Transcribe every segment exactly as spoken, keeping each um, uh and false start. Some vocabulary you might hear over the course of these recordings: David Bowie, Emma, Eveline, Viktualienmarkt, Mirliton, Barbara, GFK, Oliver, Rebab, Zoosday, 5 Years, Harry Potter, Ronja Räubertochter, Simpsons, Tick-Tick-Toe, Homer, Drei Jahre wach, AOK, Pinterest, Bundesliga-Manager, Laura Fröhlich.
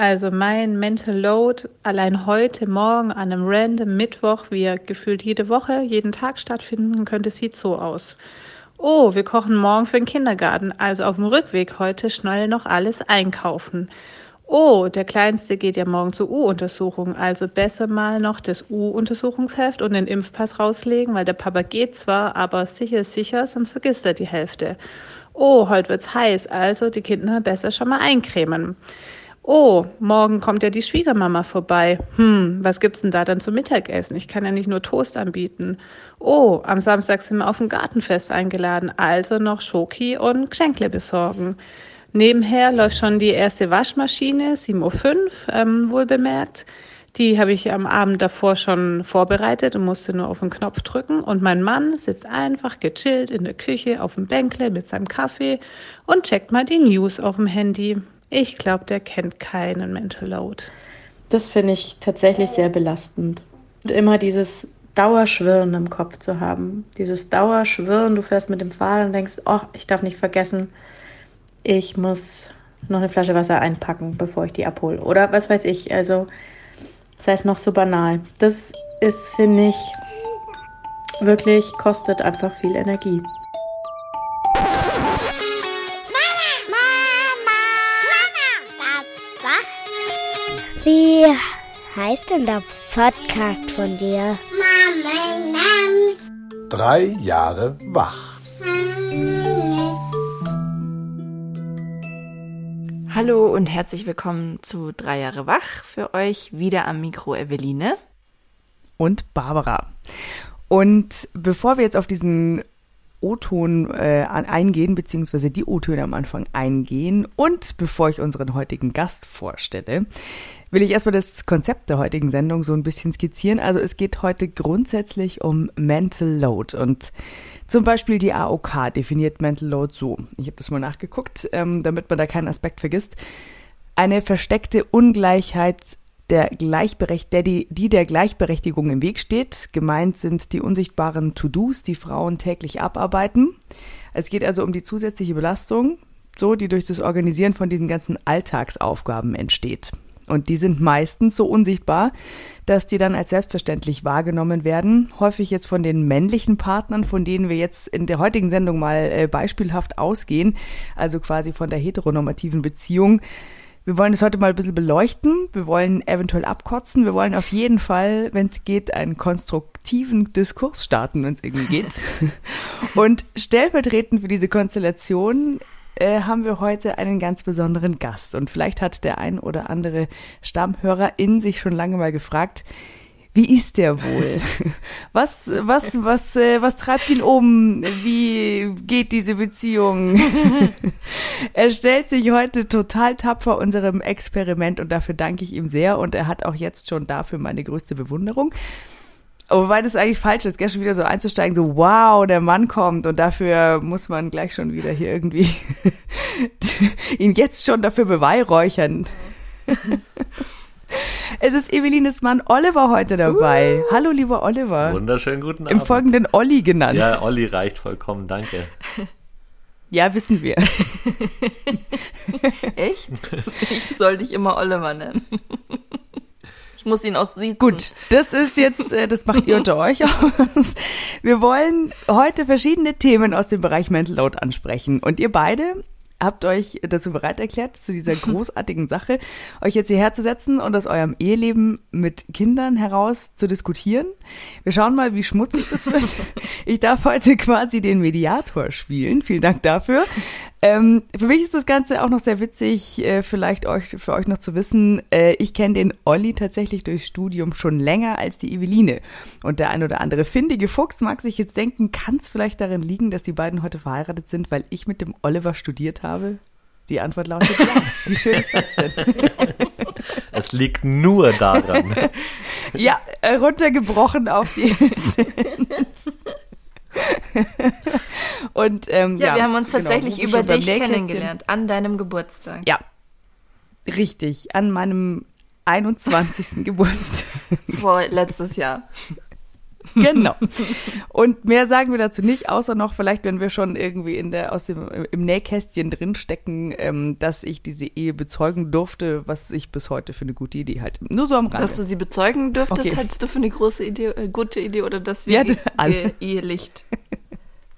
Also mein Mental Load allein heute Morgen an einem random Mittwoch, wie er gefühlt jede Woche, jeden Tag stattfinden könnte, sieht so aus. Oh, wir kochen morgen für den Kindergarten, also auf dem Rückweg heute schnell noch alles einkaufen. Oh, der Kleinste geht ja morgen zur U-Untersuchung, also besser mal noch das U-Untersuchungsheft und den Impfpass rauslegen, weil der Papa geht zwar, aber sicher, sicher, sonst vergisst er die Hälfte. Oh, heute wird's heiß, also die Kinder besser schon mal eincremen. Oh, morgen kommt ja die Schwiegermama vorbei. Hm, was gibt's denn da dann zum Mittagessen? Ich kann ja nicht nur Toast anbieten. Oh, am Samstag sind wir auf ein Gartenfest eingeladen, also noch Schoki und Geschenkle besorgen. Nebenher läuft schon die erste Waschmaschine, sieben Uhr fünf, ähm, wohl bemerkt. Die habe ich am Abend davor schon vorbereitet und musste nur auf den Knopf drücken. Und mein Mann sitzt einfach gechillt in der Küche auf dem Bänkle mit seinem Kaffee und checkt mal die News auf dem Handy. Ich glaube, der kennt keinen Mental Load. Das finde ich tatsächlich sehr belastend. Und immer dieses Dauerschwirren im Kopf zu haben. Dieses Dauerschwirren, du fährst mit dem Fahrrad und denkst, oh, ich darf nicht vergessen, ich muss noch eine Flasche Wasser einpacken, bevor ich die abhole. Oder was weiß ich, also sei es noch so banal. Das ist, finde ich, wirklich, kostet einfach viel Energie. Wie heißt denn der Podcast von dir? Drei Jahre wach. Hallo und herzlich willkommen zu Drei Jahre wach. Für euch wieder am Mikro Eveline und Barbara. Und bevor wir jetzt auf diesen O-Ton äh, eingehen, beziehungsweise die O-Töne am Anfang eingehen. Und bevor ich unseren heutigen Gast vorstelle, will ich erstmal das Konzept der heutigen Sendung so ein bisschen skizzieren. Also es geht heute grundsätzlich um Mental Load und zum Beispiel die A O K definiert Mental Load so. Ich habe das mal nachgeguckt, ähm, damit man da keinen Aspekt vergisst. Eine versteckte Ungleichheit Der Gleichberecht- der die, die der Gleichberechtigung im Weg steht. Gemeint sind die unsichtbaren To-Dos, die Frauen täglich abarbeiten. Es geht also um die zusätzliche Belastung, so die durch das Organisieren von diesen ganzen Alltagsaufgaben entsteht. Und die sind meistens so unsichtbar, dass die dann als selbstverständlich wahrgenommen werden. Häufig jetzt von den männlichen Partnern, von denen wir jetzt in der heutigen Sendung mal äh, beispielhaft ausgehen, also quasi von der heteronormativen Beziehung. Wir wollen es heute mal ein bisschen beleuchten, wir wollen eventuell abkotzen, wir wollen auf jeden Fall, wenn es geht, einen konstruktiven Diskurs starten, wenn es irgendwie geht. Und stellvertretend für diese Konstellation äh, haben wir heute einen ganz besonderen Gast. Und vielleicht hat der ein oder andere Stammhörer in sich schon lange mal gefragt, wie ist der wohl? Was, was, was, äh, was treibt ihn um? Wie geht diese Beziehung? Er stellt sich heute total tapfer unserem Experiment und dafür danke ich ihm sehr. Und er hat auch jetzt schon dafür meine größte Bewunderung. Wobei das eigentlich falsch ist, gell, schon wieder so einzusteigen, so wow, der Mann kommt und dafür muss man gleich schon wieder hier irgendwie ihn jetzt schon dafür beweihräuchern. Es ist Evelines Mann Oliver heute dabei. Uh, Hallo, lieber Oliver. Wunderschönen guten Abend. Im Folgenden Olli genannt. Ja, Olli reicht vollkommen, danke. Ja, wissen wir. Echt? Ich soll dich immer Oliver nennen. Ich muss ihn auch siezen. Gut, das ist jetzt, das macht ihr unter euch aus. Wir wollen heute verschiedene Themen aus dem Bereich Mental Load ansprechen. Und ihr beide habt euch dazu bereit erklärt, zu dieser großartigen Sache, euch jetzt hierher zu setzen und aus eurem Eheleben mit Kindern heraus zu diskutieren. Wir schauen mal, wie schmutzig das wird. Ich darf heute quasi den Mediator spielen. Vielen Dank dafür. Ähm, für mich ist das Ganze auch noch sehr witzig, äh, vielleicht euch, für euch noch zu wissen. Äh, ich kenne den Olli tatsächlich durchs Studium schon länger als die Eveline. Und der ein oder andere findige Fuchs mag sich jetzt denken, kann es vielleicht darin liegen, dass die beiden heute verheiratet sind, weil ich mit dem Oliver studiert habe? Die Antwort lautet ja. Wie schön ist das denn? Es liegt nur daran. Ja, runtergebrochen auf die Essenz. Und, ähm, ja, ja, wir haben uns tatsächlich genau, über dich kennengelernt, an deinem Geburtstag. Ja, richtig, an meinem einundzwanzigsten Geburtstag. Vor letztes Jahr. Genau. Und mehr sagen wir dazu nicht, außer noch vielleicht, wenn wir schon irgendwie in der, aus dem, im Nähkästchen drinstecken, ähm, dass ich diese Ehe bezeugen durfte, was ich bis heute für eine gute Idee halte. Nur so am Rande. Dass du sie bezeugen dürftest, okay. Haltest du für eine große Idee, äh, gute Idee oder dass wir geehelicht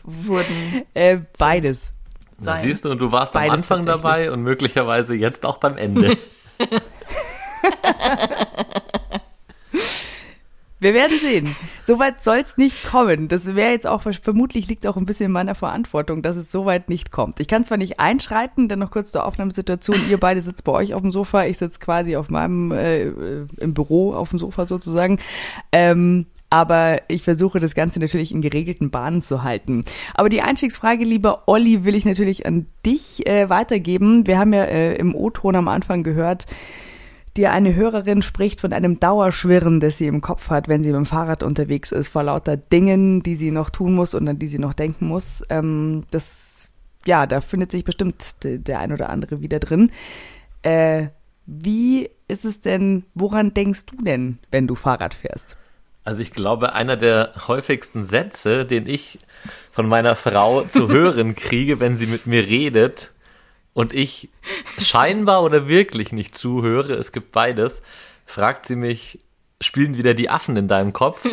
wurden? Äh, beides. Sein. Siehst du, und du warst beides am Anfang dabei und möglicherweise jetzt auch beim Ende. Wir werden sehen. Soweit soll es nicht kommen. Das wäre jetzt auch, vermutlich liegt es auch ein bisschen in meiner Verantwortung, dass es soweit nicht kommt. Ich kann zwar nicht einschreiten, denn noch kurz zur Aufnahmesituation. Ihr beide sitzt bei euch auf dem Sofa, ich sitze quasi auf meinem, äh, im Büro auf dem Sofa sozusagen. Ähm, aber ich versuche das Ganze natürlich in geregelten Bahnen zu halten. Aber die Einstiegsfrage, lieber Olli, will ich natürlich an dich äh, weitergeben. Wir haben ja äh, im O-Ton am Anfang gehört, dir eine Hörerin spricht von einem Dauerschwirren, das sie im Kopf hat, wenn sie mit dem Fahrrad unterwegs ist, vor lauter Dingen, die sie noch tun muss und an die sie noch denken muss. Ähm, das, ja, da findet sich bestimmt de, der ein oder andere wieder drin. Äh, wie ist es denn, woran denkst du denn, wenn du Fahrrad fährst? Also ich glaube, einer der häufigsten Sätze, den ich von meiner Frau zu hören kriege, wenn sie mit mir redet, und ich scheinbar oder wirklich nicht zuhöre, es gibt beides, fragt sie mich, spielen wieder die Affen in deinem Kopf?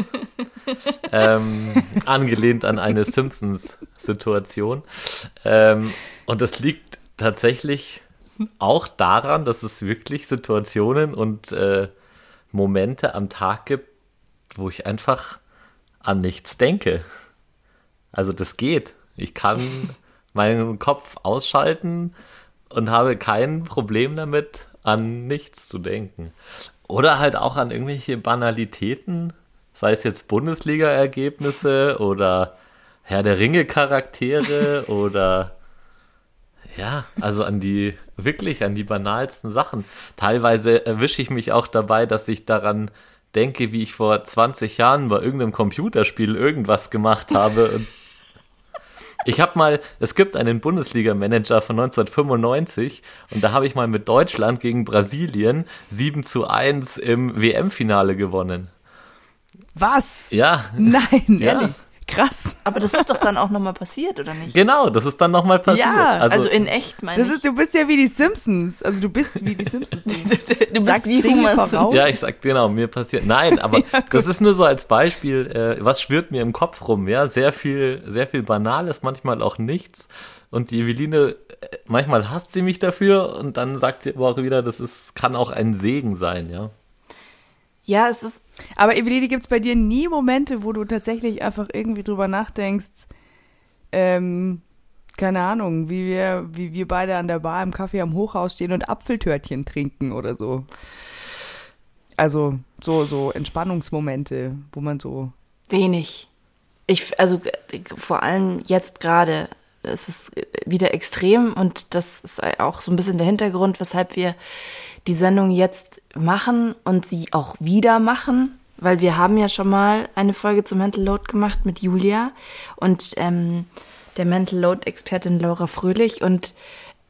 ähm, angelehnt an eine Simpsons-Situation. Ähm, und das liegt tatsächlich auch daran, dass es wirklich Situationen und äh, Momente am Tag gibt, wo ich einfach an nichts denke. Also das geht. Ich kann meinen Kopf ausschalten und habe kein Problem damit, an nichts zu denken. Oder halt auch an irgendwelche Banalitäten, sei es jetzt Bundesliga-Ergebnisse oder Herr der Ringe-Charaktere oder ja, also an die, wirklich an die banalsten Sachen. Teilweise erwische ich mich auch dabei, dass ich daran denke, wie ich vor zwanzig Jahren bei irgendeinem Computerspiel irgendwas gemacht habe und ich habe mal, es gibt einen Bundesliga-Manager von neunzehnhundertfünfundneunzig und da habe ich mal mit Deutschland gegen Brasilien sieben zu eins im W M-Finale gewonnen. Was? Ja. Nein, ja. Ehrlich? Krass. Aber das ist doch dann auch nochmal passiert, oder nicht? Genau, das ist dann nochmal passiert. Ja, also, also in echt, meine das ich. Ist, du bist ja wie die Simpsons. Also du bist wie die Simpsons. Du sagst bist wie Homer. Ja, ich sag genau, mir passiert. Nein, aber ja, das ist nur so als Beispiel, äh, was schwirrt mir im Kopf rum, ja? Sehr viel, sehr viel Banales, manchmal auch nichts. Und die Eveline, manchmal hasst sie mich dafür und dann sagt sie aber auch wieder, das ist, kann auch ein Segen sein, ja. Ja, es ist. Aber Eveline, gibt es bei dir nie Momente, wo du tatsächlich einfach irgendwie drüber nachdenkst, ähm, keine Ahnung, wie wir, wie wir beide an der Bar im Café am Hochhaus stehen und Apfeltörtchen trinken oder so? Also so, so Entspannungsmomente, wo man so. Wenig. Ich, also vor allem jetzt gerade, es ist wieder extrem und das ist auch so ein bisschen der Hintergrund, weshalb wir die Sendung jetzt machen und sie auch wieder machen, weil wir haben ja schon mal eine Folge zum Mental Load gemacht mit Julia und ähm, der Mental Load-Expertin Laura Fröhlich und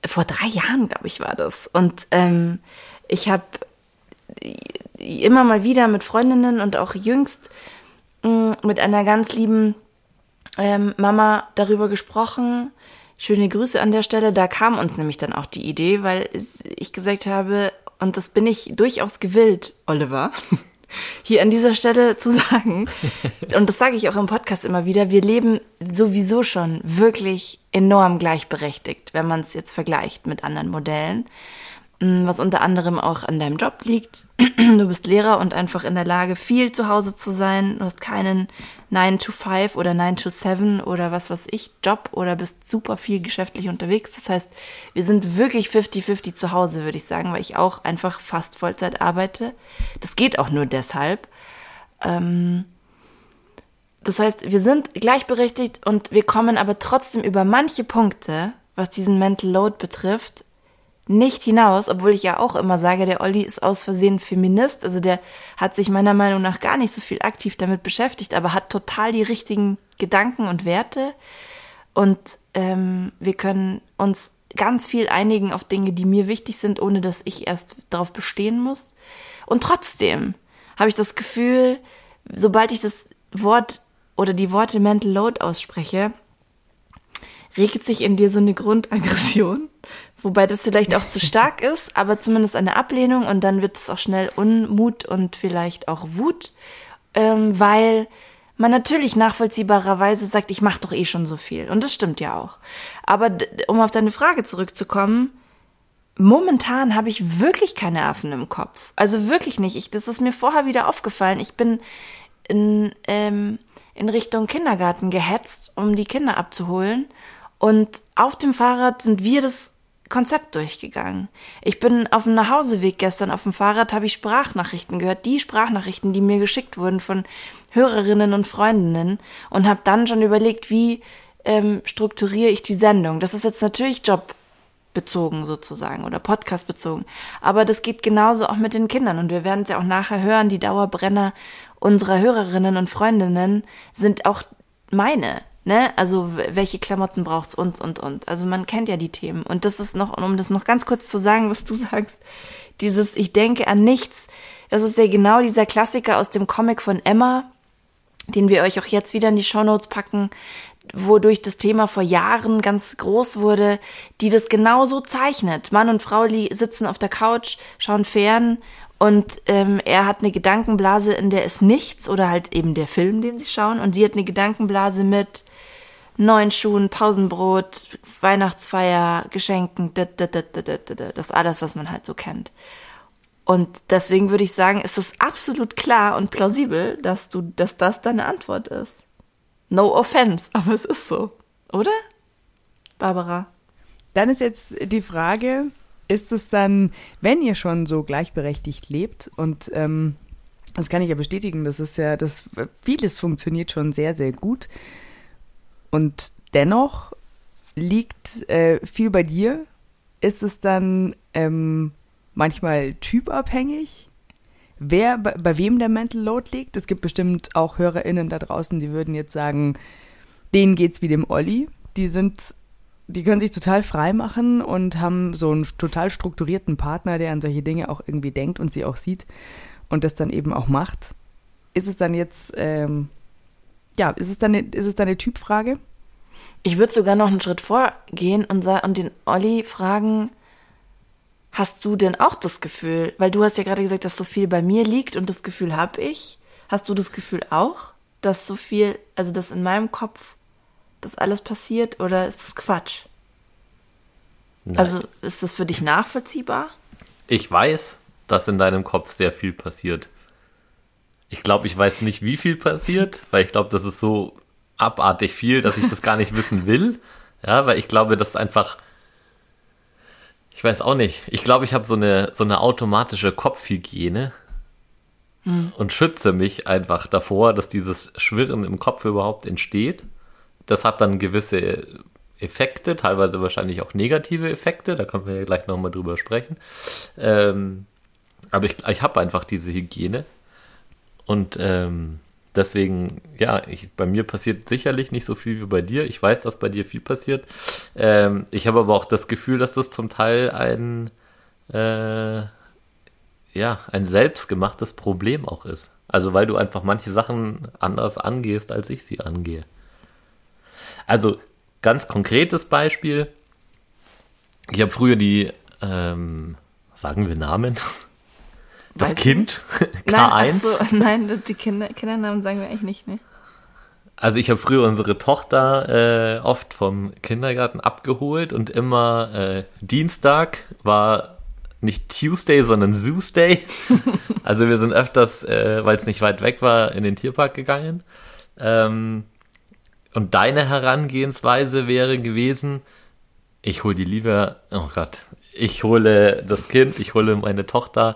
vor drei Jahren, glaube ich, war das. Und ähm, ich habe immer mal wieder mit Freundinnen und auch jüngst mh, mit einer ganz lieben ähm, Mama darüber gesprochen. Schöne Grüße an der Stelle. Da kam uns nämlich dann auch die Idee, weil ich gesagt habe, und das bin ich durchaus gewillt, Oliver, hier an dieser Stelle zu sagen, und das sage ich auch im Podcast immer wieder, wir leben sowieso schon wirklich enorm gleichberechtigt, wenn man es jetzt vergleicht mit anderen Modellen, was unter anderem auch an deinem Job liegt. Du bist Lehrer und einfach in der Lage, viel zu Hause zu sein. Du hast keinen nine to five oder nine to seven oder was weiß ich, Job oder bist super viel geschäftlich unterwegs. Das heißt, wir sind wirklich fifty-fifty zu Hause, würde ich sagen, weil ich auch einfach fast Vollzeit arbeite. Das geht auch nur deshalb. Ähm das heißt, wir sind gleichberechtigt und wir kommen aber trotzdem über manche Punkte, was diesen Mental Load betrifft, nicht hinaus, obwohl ich ja auch immer sage, der Olli ist aus Versehen Feminist, also der hat sich meiner Meinung nach gar nicht so viel aktiv damit beschäftigt, aber hat total die richtigen Gedanken und Werte und ähm, wir können uns ganz viel einigen auf Dinge, die mir wichtig sind, ohne dass ich erst darauf bestehen muss und trotzdem habe ich das Gefühl, sobald ich das Wort oder die Worte Mental Load ausspreche, regt sich in dir so eine Grundaggression, wobei das vielleicht auch zu stark ist, aber zumindest eine Ablehnung, und dann wird es auch schnell Unmut und vielleicht auch Wut, ähm, weil man natürlich nachvollziehbarerweise sagt, ich mache doch eh schon so viel, und das stimmt ja auch. Aber d- um auf deine Frage zurückzukommen, momentan habe ich wirklich keine Affen im Kopf, also wirklich nicht. Ich, das ist mir vorher wieder aufgefallen. Ich bin in, ähm, in Richtung Kindergarten gehetzt, um die Kinder abzuholen. Und auf dem Fahrrad sind wir das Konzept durchgegangen. Ich bin auf dem Nachhauseweg gestern auf dem Fahrrad, habe ich Sprachnachrichten gehört, die Sprachnachrichten, die mir geschickt wurden von Hörerinnen und Freundinnen, und habe dann schon überlegt, wie ähm, strukturiere ich die Sendung. Das ist jetzt natürlich jobbezogen sozusagen oder podcastbezogen, aber das geht genauso auch mit den Kindern, und wir werden es ja auch nachher hören, die Dauerbrenner unserer Hörerinnen und Freundinnen sind auch meine, ne? Also welche Klamotten braucht's und, und, und. Also man kennt ja die Themen. Und das ist noch, um das noch ganz kurz zu sagen, was du sagst, dieses Ich denke an nichts, das ist ja genau dieser Klassiker aus dem Comic von Emma, den wir euch auch jetzt wieder in die Shownotes packen, wodurch das Thema vor Jahren ganz groß wurde, die das genau so zeichnet. Mann und Frau sitzen auf der Couch, schauen fern, und ähm, er hat eine Gedankenblase, in der ist nichts, oder halt eben der Film, den sie schauen, und sie hat eine Gedankenblase mit neuen Schuhen, Pausenbrot, Weihnachtsfeier, Geschenken, das alles, was man halt so kennt. Und deswegen würde ich sagen, ist es absolut klar und plausibel, dass du, dass das deine Antwort ist. No offense, aber es ist so, oder, Barbara? Dann ist jetzt die Frage, ist es dann, wenn ihr schon so gleichberechtigt lebt, und ähm, das kann ich ja bestätigen, das ist ja, das vieles funktioniert schon sehr, sehr gut, und dennoch liegt äh, viel bei dir, ist es dann ähm, manchmal typabhängig, wer bei, bei wem der Mental Load liegt? Es gibt bestimmt auch HörerInnen da draußen, die würden jetzt sagen, denen geht's wie dem Olli, die sind... Die können sich total frei machen und haben so einen total strukturierten Partner, der an solche Dinge auch irgendwie denkt und sie auch sieht und das dann eben auch macht. Ist es dann jetzt, ähm, ja, ist es dann, ist es dann eine Typfrage? Ich würde sogar noch einen Schritt vorgehen und, sa- und den Olli fragen, hast du denn auch das Gefühl, weil du hast ja gerade gesagt, dass so viel bei mir liegt und das Gefühl habe ich. Hast du das Gefühl auch, dass so viel, also dass in meinem Kopf das alles passiert, oder ist das Quatsch? Nein. Also ist das für dich nachvollziehbar? Ich weiß, dass in deinem Kopf sehr viel passiert. Ich glaube, ich weiß nicht, wie viel passiert, weil ich glaube, das ist so abartig viel, dass ich das gar nicht wissen will. Ja, weil ich glaube, das ist einfach, ich weiß auch nicht. Ich glaube, ich habe so eine, so eine automatische Kopfhygiene hm. und schütze mich einfach davor, dass dieses Schwirren im Kopf überhaupt entsteht. Das hat dann gewisse Effekte, teilweise wahrscheinlich auch negative Effekte, da können wir ja gleich nochmal drüber sprechen. Ähm, aber ich, ich habe einfach diese Hygiene und ähm, deswegen, ja, ich, bei mir passiert sicherlich nicht so viel wie bei dir. Ich weiß, dass bei dir viel passiert. Ähm, ich habe aber auch das Gefühl, dass das zum Teil ein, äh, ja, ein selbstgemachtes Problem auch ist. Also weil du einfach manche Sachen anders angehst, als ich sie angehe. Also, ganz konkretes Beispiel. Ich habe früher die, ähm, sagen wir Namen? Das Weiß Kind, K eins. Nein, also, nein, die Kinder, Kindernamen sagen wir eigentlich nicht, ne? Also, ich habe früher unsere Tochter äh, oft vom Kindergarten abgeholt und immer äh, Dienstag war nicht Tuesday, sondern Zoosday. Also, wir sind öfters, äh, weil es nicht weit weg war, in den Tierpark gegangen. Ähm... Und deine Herangehensweise wäre gewesen, ich hole die lieber, oh Gott, ich hole das Kind, ich hole meine Tochter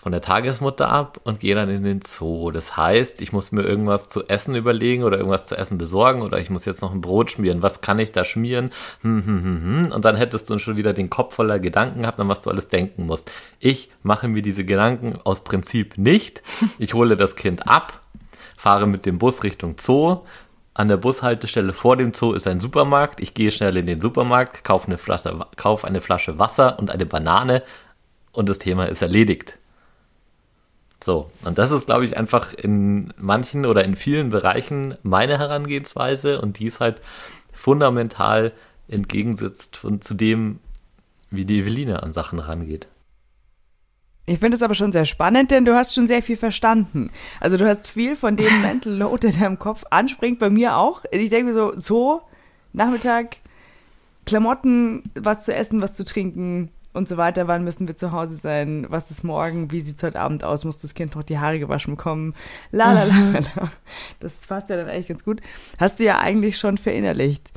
von der Tagesmutter ab und gehe dann in den Zoo. Das heißt, ich muss mir irgendwas zu essen überlegen oder irgendwas zu essen besorgen oder ich muss jetzt noch ein Brot schmieren. Was kann ich da schmieren? Hm, hm, hm, hm. Und dann hättest du schon wieder den Kopf voller Gedanken gehabt, an was du alles denken musst. Ich mache mir diese Gedanken aus Prinzip nicht. Ich hole das Kind ab, fahre mit dem Bus Richtung Zoo. An der Bushaltestelle vor dem Zoo ist ein Supermarkt. Ich gehe schnell in den Supermarkt, kaufe eine Flasche, kaufe eine Flasche Wasser und eine Banane und das Thema ist erledigt. So, und das ist, glaube ich, einfach in manchen oder in vielen Bereichen meine Herangehensweise, und die ist halt fundamental entgegensetzt von, zu dem, wie die Eveline an Sachen rangeht. Ich finde es aber schon sehr spannend, denn du hast schon sehr viel verstanden. Also du hast viel von dem Mental Load, der in deinem Kopf anspringt, bei mir auch. Ich denke mir so, so, Nachmittag, Klamotten, was zu essen, was zu trinken und so weiter. Wann müssen wir zu Hause sein? Was ist morgen? Wie sieht es heute Abend aus? Muss das Kind noch die Haare gewaschen bekommen? La la la la. Das passt ja dann eigentlich ganz gut. Hast du ja eigentlich schon verinnerlicht.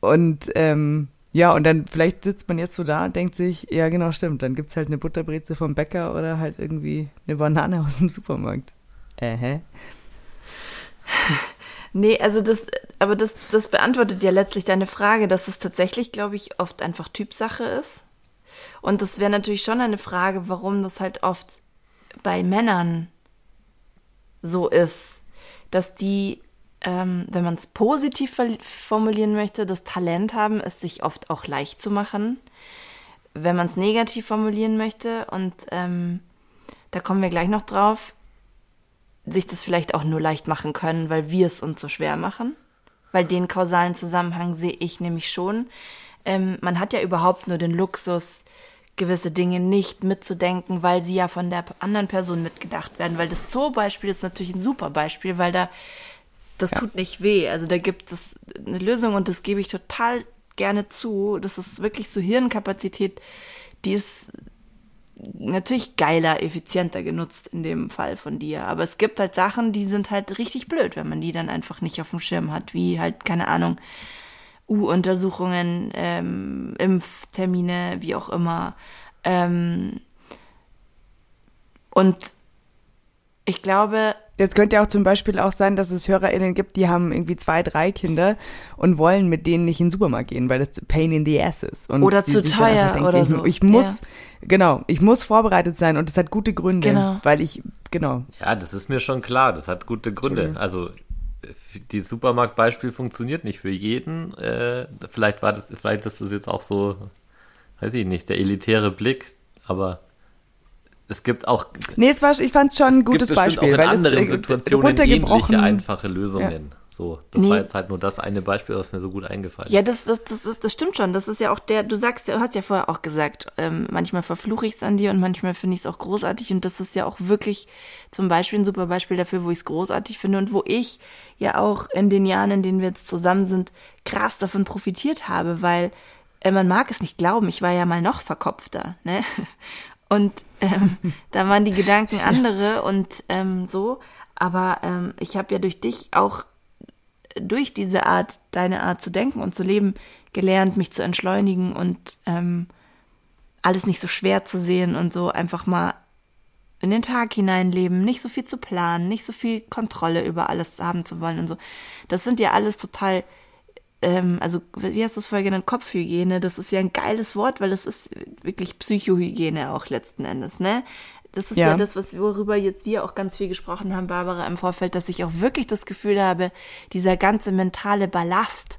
Und ähm, ja, und dann vielleicht sitzt man jetzt so da und denkt sich, ja genau, stimmt, dann gibt es halt eine Butterbreze vom Bäcker oder halt irgendwie eine Banane aus dem Supermarkt. Ähä. Nee, also das, aber das, das beantwortet ja letztlich deine Frage, dass es tatsächlich, glaube ich, oft einfach Typsache ist. Und das wäre natürlich schon eine Frage, warum das halt oft bei Männern so ist, dass die, Ähm, wenn man es positiv ver- formulieren möchte, das Talent haben, es sich oft auch leicht zu machen, wenn man es negativ formulieren möchte, und ähm, da kommen wir gleich noch drauf, sich das vielleicht auch nur leicht machen können, weil wir es uns so schwer machen, weil den kausalen Zusammenhang sehe ich nämlich schon. Ähm, man hat ja überhaupt nur den Luxus, gewisse Dinge nicht mitzudenken, weil sie ja von der anderen Person mitgedacht werden, weil das Zoobeispiel ist natürlich ein super Beispiel, weil da Das ja. tut nicht weh, also da gibt es eine Lösung, und das gebe ich total gerne zu. Das ist wirklich so Hirnkapazität, die ist natürlich geiler, effizienter genutzt in dem Fall von dir. Aber es gibt halt Sachen, die sind halt richtig blöd, wenn man die dann einfach nicht auf dem Schirm hat, wie halt, keine Ahnung, U-Untersuchungen, ähm, Impftermine, wie auch immer. Ähm, und ich glaube... Jetzt könnte ja auch zum Beispiel auch sein, dass es HörerInnen gibt, die haben irgendwie zwei, drei Kinder und wollen mit denen nicht in den Supermarkt gehen, weil das Pain in the Ass ist. Und oder zu teuer denken, oder ich, so. Ich muss, ja. genau, ich muss vorbereitet sein, und das hat gute Gründe, genau. weil ich, genau. Ja, das ist mir schon klar, das hat gute Gründe. Also, das Supermarktbeispiel funktioniert nicht für jeden. Äh, vielleicht war das, vielleicht ist das jetzt auch so, weiß ich nicht, der elitäre Blick, aber... Es gibt auch... Nee, es war, ich fand es schon ein gutes Beispiel. Es gibt bestimmt auch in anderen Situationen ähnliche, einfache Lösungen. Ja. So, das nee. war jetzt halt nur das eine Beispiel, was mir so gut eingefallen ist. Ja, das, das, das, das stimmt schon. Das ist ja auch der... Du sagst, du hast ja vorher auch gesagt, ähm, manchmal verfluche ich es an dir und manchmal finde ich es auch großartig. Und das ist ja auch wirklich zum Beispiel ein super Beispiel dafür, wo ich es großartig finde und wo ich ja auch in den Jahren, in denen wir jetzt zusammen sind, krass davon profitiert habe, weil äh, man mag es nicht glauben, ich war ja mal noch verkopfter, ne? Und ähm, da waren die Gedanken andere und ähm, so. Aber ähm, ich habe ja durch dich auch, durch diese Art, deine Art zu denken und zu leben, gelernt, mich zu entschleunigen und ähm, alles nicht so schwer zu sehen und so einfach mal in den Tag hineinleben, nicht so viel zu planen, nicht so viel Kontrolle über alles haben zu wollen und so. Das sind ja alles total... Also, wie hast du es vorher genannt? Kopfhygiene, das ist ja ein geiles Wort, weil das ist wirklich Psychohygiene auch letzten Endes, ne? Das ist ja, ja das, was, worüber jetzt wir auch ganz viel gesprochen haben, Barbara, im Vorfeld, dass ich auch wirklich das Gefühl habe, dieser ganze mentale Ballast,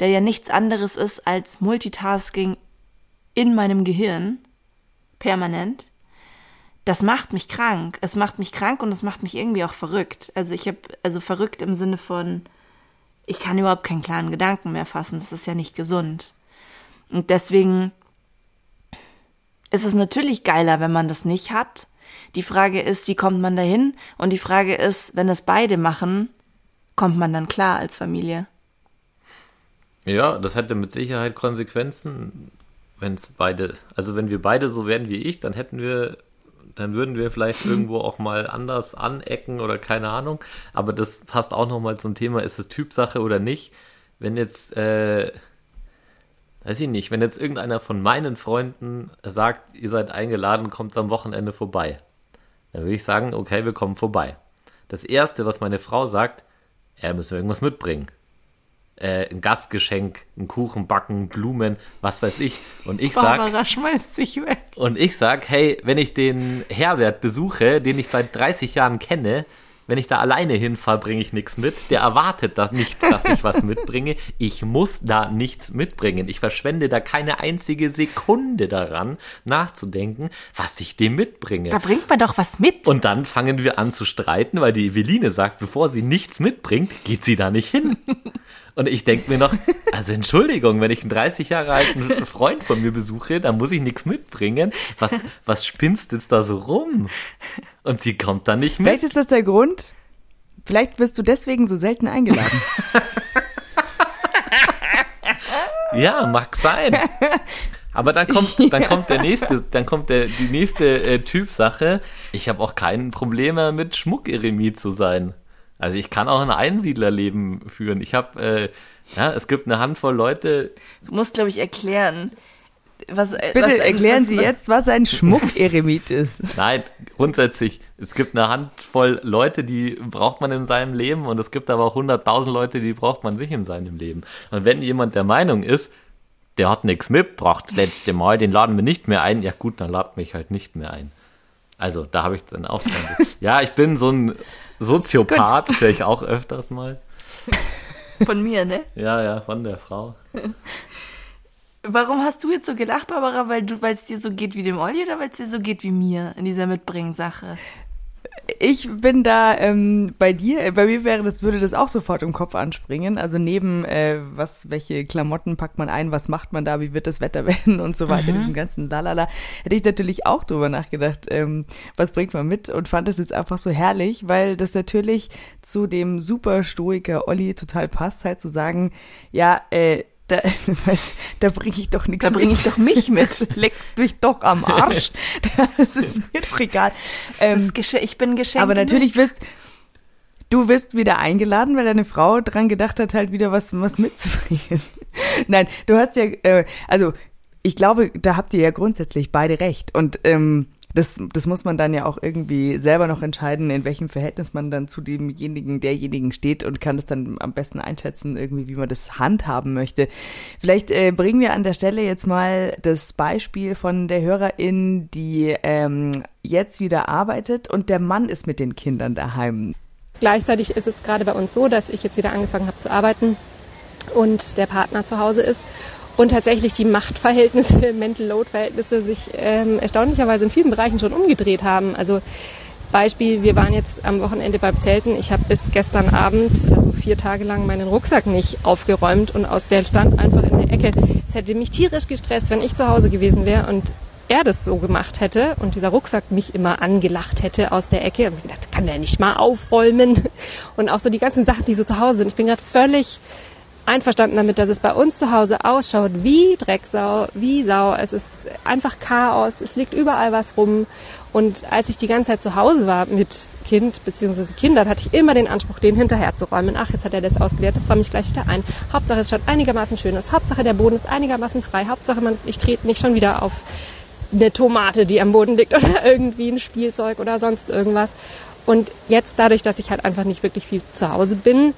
der ja nichts anderes ist als Multitasking in meinem Gehirn, permanent, das macht mich krank. Es macht mich krank und es macht mich irgendwie auch verrückt. Also ich habe, also verrückt im Sinne von, ich kann überhaupt keinen klaren Gedanken mehr fassen. Das ist ja nicht gesund. Und deswegen ist es natürlich geiler, wenn man das nicht hat. Die Frage ist, wie kommt man dahin? Und die Frage ist, wenn das beide machen, kommt man dann klar als Familie? Ja, das hätte mit Sicherheit Konsequenzen, wenn es beide, also wenn wir beide so wären wie ich, dann hätten wir, dann würden wir vielleicht irgendwo auch mal anders anecken oder keine Ahnung. Aber das passt auch nochmal zum Thema, ist es Typsache oder nicht? Wenn jetzt, äh, weiß ich nicht, wenn jetzt irgendeiner von meinen Freunden sagt, ihr seid eingeladen, kommt am Wochenende vorbei. Dann würde ich sagen, okay, wir kommen vorbei. Das Erste, was meine Frau sagt, ja, müssen wir irgendwas mitbringen. Äh, ein Gastgeschenk, einen Kuchen backen, Blumen, was weiß ich. Und ich sag, Barbara schmeißt sich weg. Und ich sag, hey, wenn ich den Herbert besuche, den ich seit dreißig Jahren kenne, Wenn ich da alleine hinfahre, bringe ich nichts mit. Der erwartet das nicht, dass ich was mitbringe. Ich muss da nichts mitbringen. Ich verschwende da keine einzige Sekunde daran, nachzudenken, was ich dem mitbringe. Da bringt man doch was mit. Und dann fangen wir an zu streiten, weil die Eveline sagt, bevor sie nichts mitbringt, geht sie da nicht hin. Und ich denke mir noch, also Entschuldigung, wenn ich einen dreißig Jahre alten Freund von mir besuche, dann muss ich nichts mitbringen. Was, was spinnst jetzt da so rum? Und sie kommt dann nicht mit. Vielleicht ist das der Grund. Vielleicht wirst du deswegen so selten eingeladen. Ja, mag sein. Aber dann kommt, dann kommt der nächste, dann kommt der, die nächste äh, Typsache. Ich habe auch kein Problem mehr mit Schmuckeremit zu sein. Also ich kann auch ein Einsiedlerleben führen. Ich habe, äh, ja, es gibt eine Handvoll Leute. Du musst, glaube ich, erklären. Was, Bitte was, erklären was, Sie was, jetzt, was ein Schmuckeremit ist. Nein, grundsätzlich, es gibt eine Handvoll Leute, die braucht man in seinem Leben, und es gibt aber auch hunderttausend Leute, die braucht man nicht in seinem Leben. Und wenn jemand der Meinung ist, der hat nichts mitgebracht das letzte Mal, den laden wir nicht mehr ein, ja gut, dann lad mich halt nicht mehr ein. Also, da habe ich dann auch dran. Ja, ich bin so ein Soziopath, vielleicht auch öfters mal. Von mir, ne? Ja, ja, von der Frau. Warum hast du jetzt so gelacht, Barbara? Weil du, weil es dir so geht wie dem Olli oder weil es dir so geht wie mir in dieser Mitbringen-Sache? Ich bin da ähm, bei dir, bei mir wäre das, würde das auch sofort im Kopf anspringen. Also neben, äh, was, welche Klamotten packt man ein, was macht man da, wie wird das Wetter werden und so weiter, mhm. diesem ganzen Lalala, hätte ich natürlich auch drüber nachgedacht, ähm, was bringt man mit, und fand das jetzt einfach so herrlich, weil das natürlich zu dem Superstoiker Olli total passt, halt zu sagen, ja, äh, Da, da bringe ich doch nichts mit. Da bringe ich doch mich mit. Leckst mich doch am Arsch. Das ist mir doch egal. Ähm, das Geschen- ich bin geschenkt. Aber natürlich wirst, du wirst wieder eingeladen, weil deine Frau dran gedacht hat, halt wieder was, was mitzubringen. Nein, du hast ja, äh, also ich glaube, da habt ihr ja grundsätzlich beide recht. Und ähm, das, das muss man dann ja auch irgendwie selber noch entscheiden, in welchem Verhältnis man dann zu demjenigen, derjenigen steht, und kann das dann am besten einschätzen, irgendwie, wie man das handhaben möchte. Vielleicht äh, bringen wir an der Stelle jetzt mal das Beispiel von der Hörerin, die ähm, jetzt wieder arbeitet und der Mann ist mit den Kindern daheim. Gleichzeitig ist es gerade bei uns so, dass ich jetzt wieder angefangen habe zu arbeiten und der Partner zu Hause ist. Und tatsächlich die Machtverhältnisse, Mental-Load-Verhältnisse sich ähm, erstaunlicherweise in vielen Bereichen schon umgedreht haben. Also Beispiel, wir waren jetzt am Wochenende beim Zelten. Ich habe bis gestern Abend, also vier Tage lang, meinen Rucksack nicht aufgeräumt und aus der stand einfach in der Ecke. Es hätte mich tierisch gestresst, wenn ich zu Hause gewesen wäre und er das so gemacht hätte und dieser Rucksack mich immer angelacht hätte aus der Ecke. Und ich dachte, kann der nicht mal aufräumen? Und auch so die ganzen Sachen, die so zu Hause sind. Ich bin gerade völlig einverstanden damit, dass es bei uns zu Hause ausschaut wie Drecksau, wie Sau. Es ist einfach Chaos, es liegt überall was rum. Und als ich die ganze Zeit zu Hause war mit Kind bzw. Kindern, hatte ich immer den Anspruch, den hinterher zu räumen. Ach, jetzt hat er das ausgeleert, das räume ich gleich wieder ein. Hauptsache, es schaut einigermaßen schön aus. Hauptsache, der Boden ist einigermaßen frei. Hauptsache, man, ich trete nicht schon wieder auf eine Tomate, die am Boden liegt, oder irgendwie ein Spielzeug oder sonst irgendwas. Und jetzt, dadurch, dass ich halt einfach nicht wirklich viel zu Hause bin,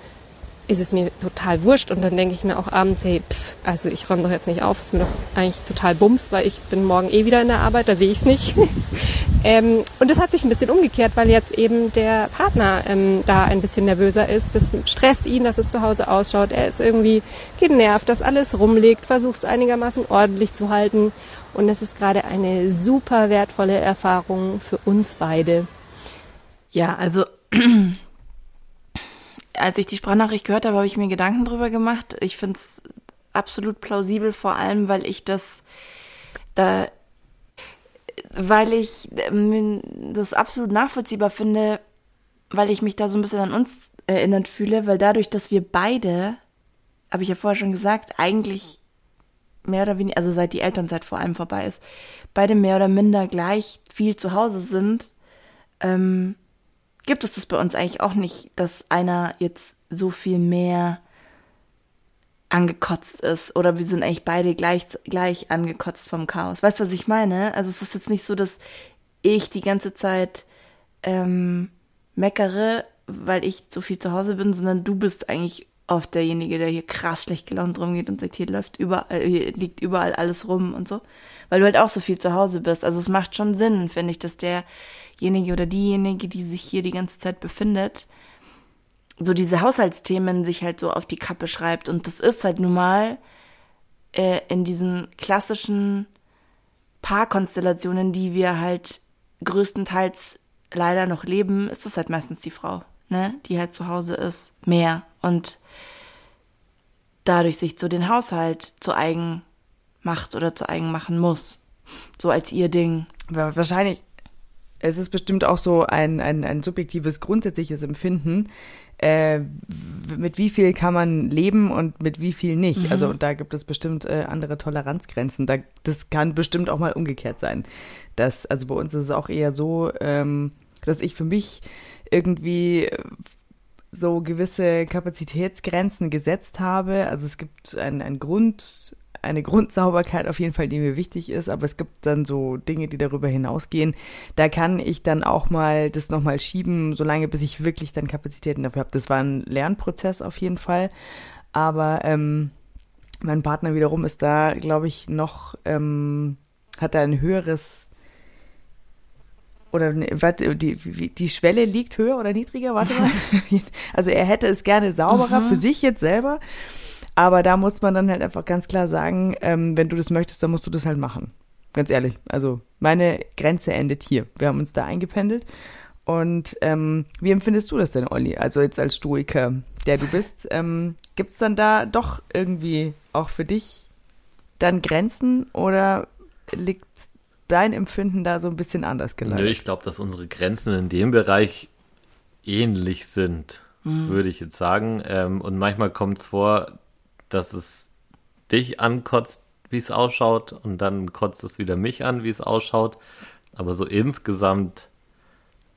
ist es mir total wurscht, und dann denke ich mir auch abends, hey, pff, also ich räume doch jetzt nicht auf, ist mir doch eigentlich total bums, weil ich bin morgen eh wieder in der Arbeit, da sehe ich es nicht. ähm, und das hat sich ein bisschen umgekehrt, weil jetzt eben der Partner ähm, da ein bisschen nervöser ist, das stresst ihn, dass es zu Hause ausschaut, er ist irgendwie genervt, dass alles rumliegt, versucht es einigermaßen ordentlich zu halten, und das ist gerade eine super wertvolle Erfahrung für uns beide. Ja, also als ich die Sprachnachricht gehört habe, habe ich mir Gedanken drüber gemacht. Ich finde es absolut plausibel, vor allem, weil ich das, da, weil ich das absolut nachvollziehbar finde, weil ich mich da so ein bisschen an uns erinnert fühle, weil dadurch, dass wir beide, habe ich ja vorher schon gesagt, eigentlich mehr oder weniger, also seit die Elternzeit vor allem vorbei ist, beide mehr oder minder gleich viel zu Hause sind, ähm, gibt es das bei uns eigentlich auch nicht, dass einer jetzt so viel mehr angekotzt ist, oder wir sind eigentlich beide gleich, gleich angekotzt vom Chaos. Weißt du, was ich meine? Also es ist jetzt nicht so, dass ich die ganze Zeit ähm, meckere, weil ich so viel zu Hause bin, sondern du bist eigentlich oft derjenige, der hier krass schlecht gelaunt rumgeht und sagt, hier läuft überall, hier liegt überall alles rum und so, weil du halt auch so viel zu Hause bist. Also es macht schon Sinn, finde ich, dass derjenige oder diejenige, die sich hier die ganze Zeit befindet, so diese Haushaltsthemen sich halt so auf die Kappe schreibt. Und das ist halt nun mal äh, in diesen klassischen Paarkonstellationen, die wir halt größtenteils leider noch leben, ist das halt meistens die Frau, ne, die halt zu Hause ist, mehr und dadurch sich so den Haushalt zu eigen macht oder zu eigen machen muss, so als ihr Ding. Aber wahrscheinlich, es ist bestimmt auch so ein, ein, ein subjektives, grundsätzliches Empfinden, äh, mit wie viel kann man leben und mit wie viel nicht. Mhm. Also da gibt es bestimmt äh, andere Toleranzgrenzen. Da, das kann bestimmt auch mal umgekehrt sein. Das, also bei uns ist es auch eher so, ähm, dass ich für mich irgendwie so gewisse Kapazitätsgrenzen gesetzt habe. Also es gibt ein, ein Grund, eine Grundsauberkeit auf jeden Fall, die mir wichtig ist, aber es gibt dann so Dinge, die darüber hinausgehen. Da kann ich dann auch mal das nochmal schieben, solange bis ich wirklich dann Kapazitäten dafür habe. Das war ein Lernprozess auf jeden Fall, aber ähm, mein Partner wiederum ist da, glaube ich, noch, ähm, hat da ein höheres oder die, die Schwelle liegt höher oder niedriger, warte mal. Also er hätte es gerne sauberer, mhm, für sich jetzt selber, aber da muss man dann halt einfach ganz klar sagen, ähm, wenn du das möchtest, dann musst du das halt machen. Ganz ehrlich, also meine Grenze endet hier. Wir haben uns da eingependelt und ähm, wie empfindest du das denn, Olli? Also jetzt als Stoiker, der du bist, ähm, gibt es dann da doch irgendwie auch für dich dann Grenzen oder liegt dein Empfinden da so ein bisschen anders gelangt? Nö, ich glaube, dass unsere Grenzen in dem Bereich ähnlich sind, mhm, würde ich jetzt sagen. Ähm, und manchmal kommt es vor, dass es dich ankotzt, wie es ausschaut, und dann kotzt es wieder mich an, wie es ausschaut. Aber so insgesamt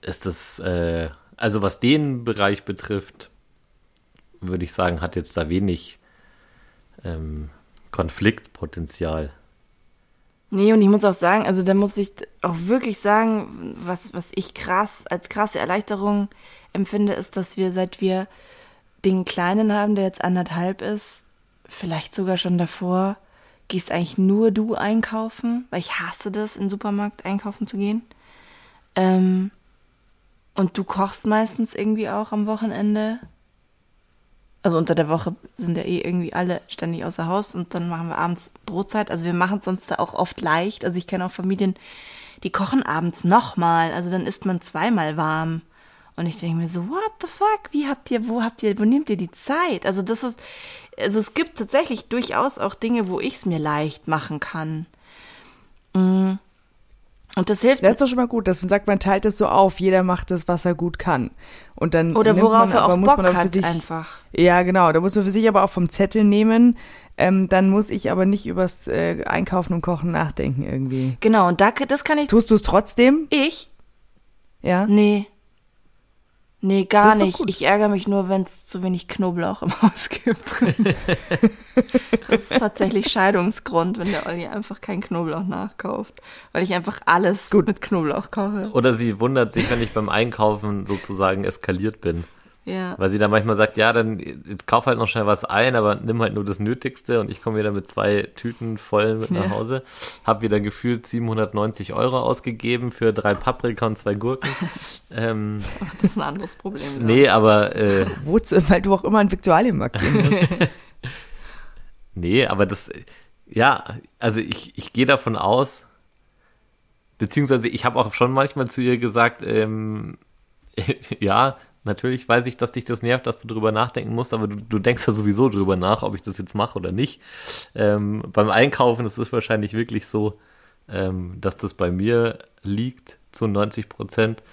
ist es, äh, also was den Bereich betrifft, würde ich sagen, hat jetzt da wenig ähm, Konfliktpotenzial. Nee, und ich muss auch sagen, also da muss ich auch wirklich sagen, was, was ich krass, als krasse Erleichterung empfinde, ist, dass wir, seit wir den Kleinen haben, der jetzt anderthalb ist, vielleicht sogar schon davor, gehst eigentlich nur du einkaufen, weil ich hasse das, in den Supermarkt einkaufen zu gehen. Ähm, und du kochst meistens irgendwie auch am Wochenende. Also unter der Woche sind ja eh irgendwie alle ständig außer Haus und dann machen wir abends Brotzeit. Also wir machen es sonst da auch oft leicht. Also ich kenne auch Familien, die kochen abends nochmal. Also dann isst man zweimal warm. Und ich denke mir so, what the fuck? Wie habt ihr, wo habt ihr, wo nehmt ihr die Zeit? Also das ist, also es gibt tatsächlich durchaus auch Dinge, wo ich es mir leicht machen kann. Und das hilft. Das ist doch schon mal gut, dass man sagt, man teilt es so auf, jeder macht das, was er gut kann. Und dann oder worauf man, er auch Bock auch hat sich, einfach. Ja, genau, da muss man für sich aber auch vom Zettel nehmen, ähm, dann muss ich aber nicht übers äh, Einkaufen und Kochen nachdenken irgendwie. Genau, und da, das kann ich. Tust du es trotzdem? Ich? Ja? Nee. Nee, gar nicht. Ich ärgere mich nur, wenn es zu wenig Knoblauch im Haus gibt. Das ist tatsächlich Scheidungsgrund, wenn der Olli einfach keinen Knoblauch nachkauft, weil ich einfach alles gut mit Knoblauch kaufe. Oder sie wundert sich, wenn ich beim Einkaufen sozusagen eskaliert bin. Ja. Weil sie dann manchmal sagt, ja, dann jetzt kauf halt noch schnell was ein, aber nimm halt nur das Nötigste und ich komme wieder mit zwei Tüten voll mit nach Hause. Hab wieder gefühlt siebenhundertneunzig Euro ausgegeben für drei Paprika und zwei Gurken. ähm, Ach, das ist ein anderes Problem. Glaub. Nee, aber... Äh, Wozu? Weil du auch immer einen Viktualienmarkt gehen musst. Nee, aber das... Ja, also ich, ich gehe davon aus, beziehungsweise ich habe auch schon manchmal zu ihr gesagt, ähm, ja... Natürlich weiß ich, dass dich das nervt, dass du drüber nachdenken musst, aber du, du denkst ja sowieso drüber nach, ob ich das jetzt mache oder nicht. Ähm, beim Einkaufen ist es wahrscheinlich wirklich so, ähm, dass das bei mir liegt zu neunzig Prozent.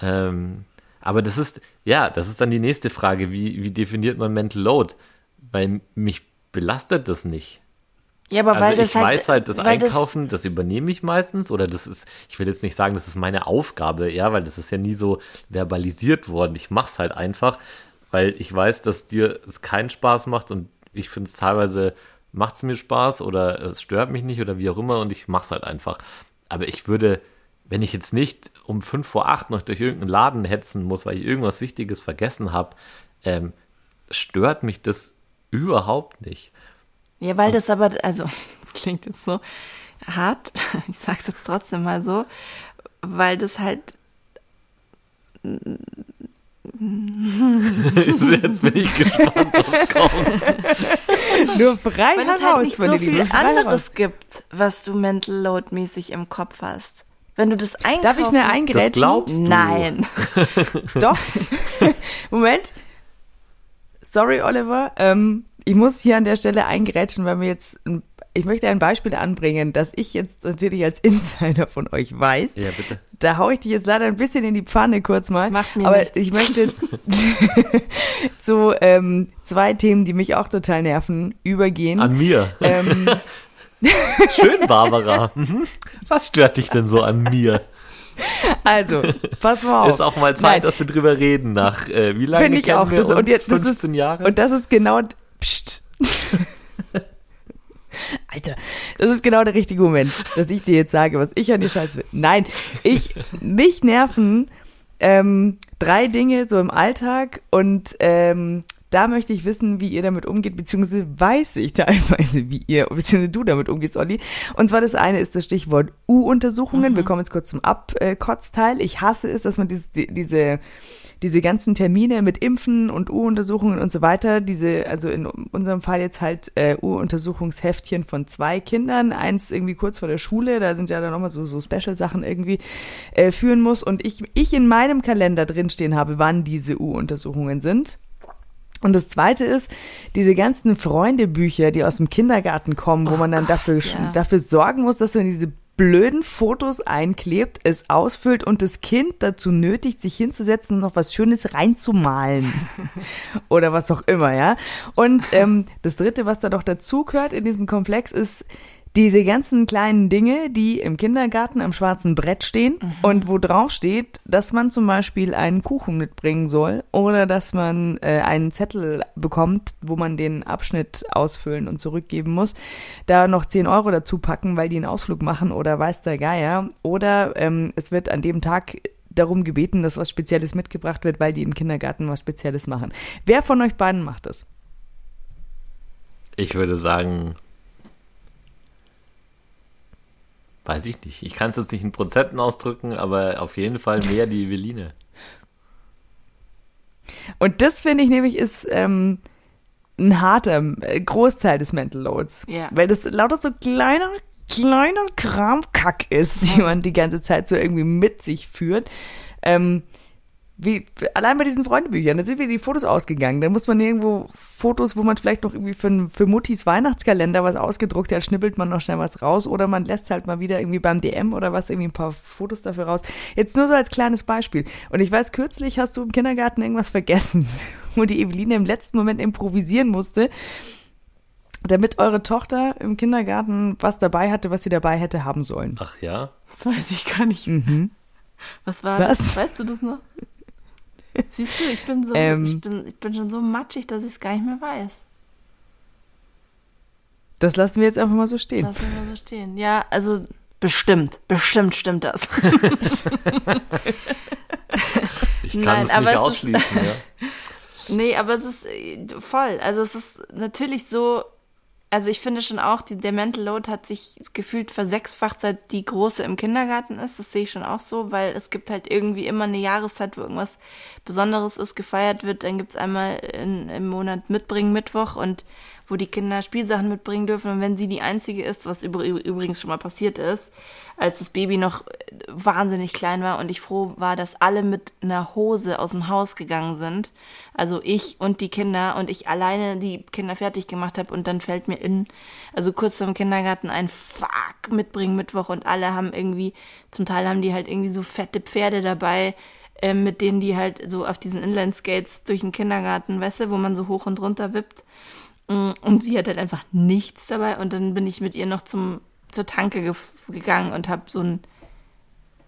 Ähm, aber das ist, ja, das ist dann die nächste Frage. Wie, wie definiert man Mental Load? Weil mich belastet das nicht. Ja, aber also weil das ich halt, weiß halt, das Einkaufen, das, das übernehme ich meistens, oder das ist, ich will jetzt nicht sagen, das ist meine Aufgabe, ja, weil das ist ja nie so verbalisiert worden. Ich mach's halt einfach, weil ich weiß, dass dir es keinen Spaß macht und ich finde es teilweise, macht's mir Spaß oder es stört mich nicht oder wie auch immer und ich mach's halt einfach. Aber ich würde, wenn ich jetzt nicht um fünf vor acht noch durch irgendeinen Laden hetzen muss, weil ich irgendwas Wichtiges vergessen habe, ähm, stört mich das überhaupt nicht. Ja, weil das aber, also, das klingt jetzt so hart, ich sag's jetzt trotzdem mal so, weil das halt jetzt bin ich gespannt, was kommt. Nur frei heraus, weil es halt nicht so viel anderes gibt, was du mental load-mäßig im Kopf hast. Wenn du das einkaufen... Darf ich eine eingrätschen? Das glaubst du. Nein. Doch. Moment. Sorry, Oliver. Ähm, ich muss hier an der Stelle eingrätschen, weil mir jetzt... Ein, ich möchte ein Beispiel anbringen, das ich jetzt natürlich als Insider von euch weiß. Ja, bitte. Da haue ich dich jetzt leider ein bisschen in die Pfanne kurz mal. Mach mir Aber nichts. Ich möchte zu ähm, zwei Themen, die mich auch total nerven, übergehen. An mir? Ähm, Schön, Barbara. Was stört dich denn so an mir? Also, pass mal auf. Ist auch mal Zeit, Nein. dass wir drüber reden. Nach äh, wie lange kennen auch, wir das, uns? Und jetzt, das fünfzehn ist, Jahre? Und das ist genau... Psst. Alter, das ist genau der richtige Moment, dass ich dir jetzt sage, was ich an die Scheiße will. Nein, ich, mich nerven ähm, drei Dinge so im Alltag und... Ähm, Da möchte ich wissen, wie ihr damit umgeht, beziehungsweise weiß ich teilweise, wie ihr, beziehungsweise du damit umgehst, Olli. Und zwar das eine ist das Stichwort U-Untersuchungen. Mhm. Wir kommen jetzt kurz zum Abkotzteil. Ich hasse es, dass man diese, diese, diese ganzen Termine mit Impfen und U-Untersuchungen und so weiter, diese, also in unserem Fall jetzt halt äh, U-Untersuchungsheftchen von zwei Kindern, eins irgendwie kurz vor der Schule, da sind ja dann nochmal so, so Special-Sachen irgendwie, äh, führen muss. Und ich, ich in meinem Kalender drinstehen habe, wann diese U-Untersuchungen sind. Und das Zweite ist, diese ganzen Freundebücher, die aus dem Kindergarten kommen, wo oh man dann Gott, dafür, ja. dafür sorgen muss, dass man diese blöden Fotos einklebt, es ausfüllt und das Kind dazu nötigt, sich hinzusetzen und noch was Schönes reinzumalen oder was auch immer, ja. Und ähm, das Dritte, was da noch dazu gehört in diesem Komplex, ist diese ganzen kleinen Dinge, die im Kindergarten am schwarzen Brett stehen mhm. und wo drauf steht, dass man zum Beispiel einen Kuchen mitbringen soll oder dass man äh, einen Zettel bekommt, wo man den Abschnitt ausfüllen und zurückgeben muss, da noch zehn Euro dazu packen, weil die einen Ausflug machen oder weiß der Geier. Oder ähm, es wird an dem Tag darum gebeten, dass was Spezielles mitgebracht wird, weil die im Kindergarten was Spezielles machen. Wer von euch beiden macht das? Ich würde sagen... Weiß ich nicht. Ich kann es jetzt nicht in Prozenten ausdrücken, aber auf jeden Fall mehr die Eveline. Und das, finde ich, nämlich ist ähm, ein harter Großteil des Mental Loads. Yeah. Weil das lauter so kleiner, kleiner Kramkack ist, die man die ganze Zeit so irgendwie mit sich führt. Ähm, Wie, allein bei diesen Freundebüchern, da sind wieder die Fotos ausgegangen. Da muss man irgendwo Fotos, wo man vielleicht noch irgendwie für, für Muttis Weihnachtskalender was ausgedruckt hat, schnippelt man noch schnell was raus oder man lässt halt mal wieder irgendwie beim D M oder was irgendwie ein paar Fotos dafür raus. Jetzt nur so als kleines Beispiel. Und ich weiß, kürzlich hast du im Kindergarten irgendwas vergessen, wo die Eveline im letzten Moment improvisieren musste, damit eure Tochter im Kindergarten was dabei hatte, was sie dabei hätte haben sollen. Ach ja? Das weiß ich gar nicht. Mhm. Was war was? das? Weißt du das noch? Siehst du, ich bin, so, ähm, ich, bin, ich bin schon so matschig, dass ich es gar nicht mehr weiß. Das lassen wir jetzt einfach mal so stehen. Das lassen wir mal so stehen. Ja, also bestimmt, bestimmt stimmt das. Ich kann Nein, es nicht ausschließen, ist, ja. Nee, aber es ist voll. Also es ist natürlich so, also ich finde schon auch, die, der Mental Load hat sich gefühlt versechsfacht, seit die Große im Kindergarten ist. Das sehe ich schon auch so, weil es gibt halt irgendwie immer eine Jahreszeit, wo irgendwas Besonderes ist, gefeiert wird. Dann gibt es einmal in, im Monat Mitbringen Mittwoch und wo die Kinder Spielsachen mitbringen dürfen. Und wenn sie die Einzige ist, was übr- übrigens schon mal passiert ist, als das Baby noch wahnsinnig klein war und ich froh war, dass alle mit einer Hose aus dem Haus gegangen sind, also ich und die Kinder und ich alleine die Kinder fertig gemacht habe und dann fällt mir in, also kurz vorm Kindergarten ein Fuck, Mitbringen Mittwoch und alle haben irgendwie, zum Teil haben die halt irgendwie so fette Pferde dabei, äh, mit denen die halt so auf diesen Inlineskates durch den Kindergarten, weißt du, wo man so hoch und runter wippt. Und sie hat halt einfach nichts dabei. Und dann bin ich mit ihr noch zum, zur Tanke ge- gegangen und habe so ein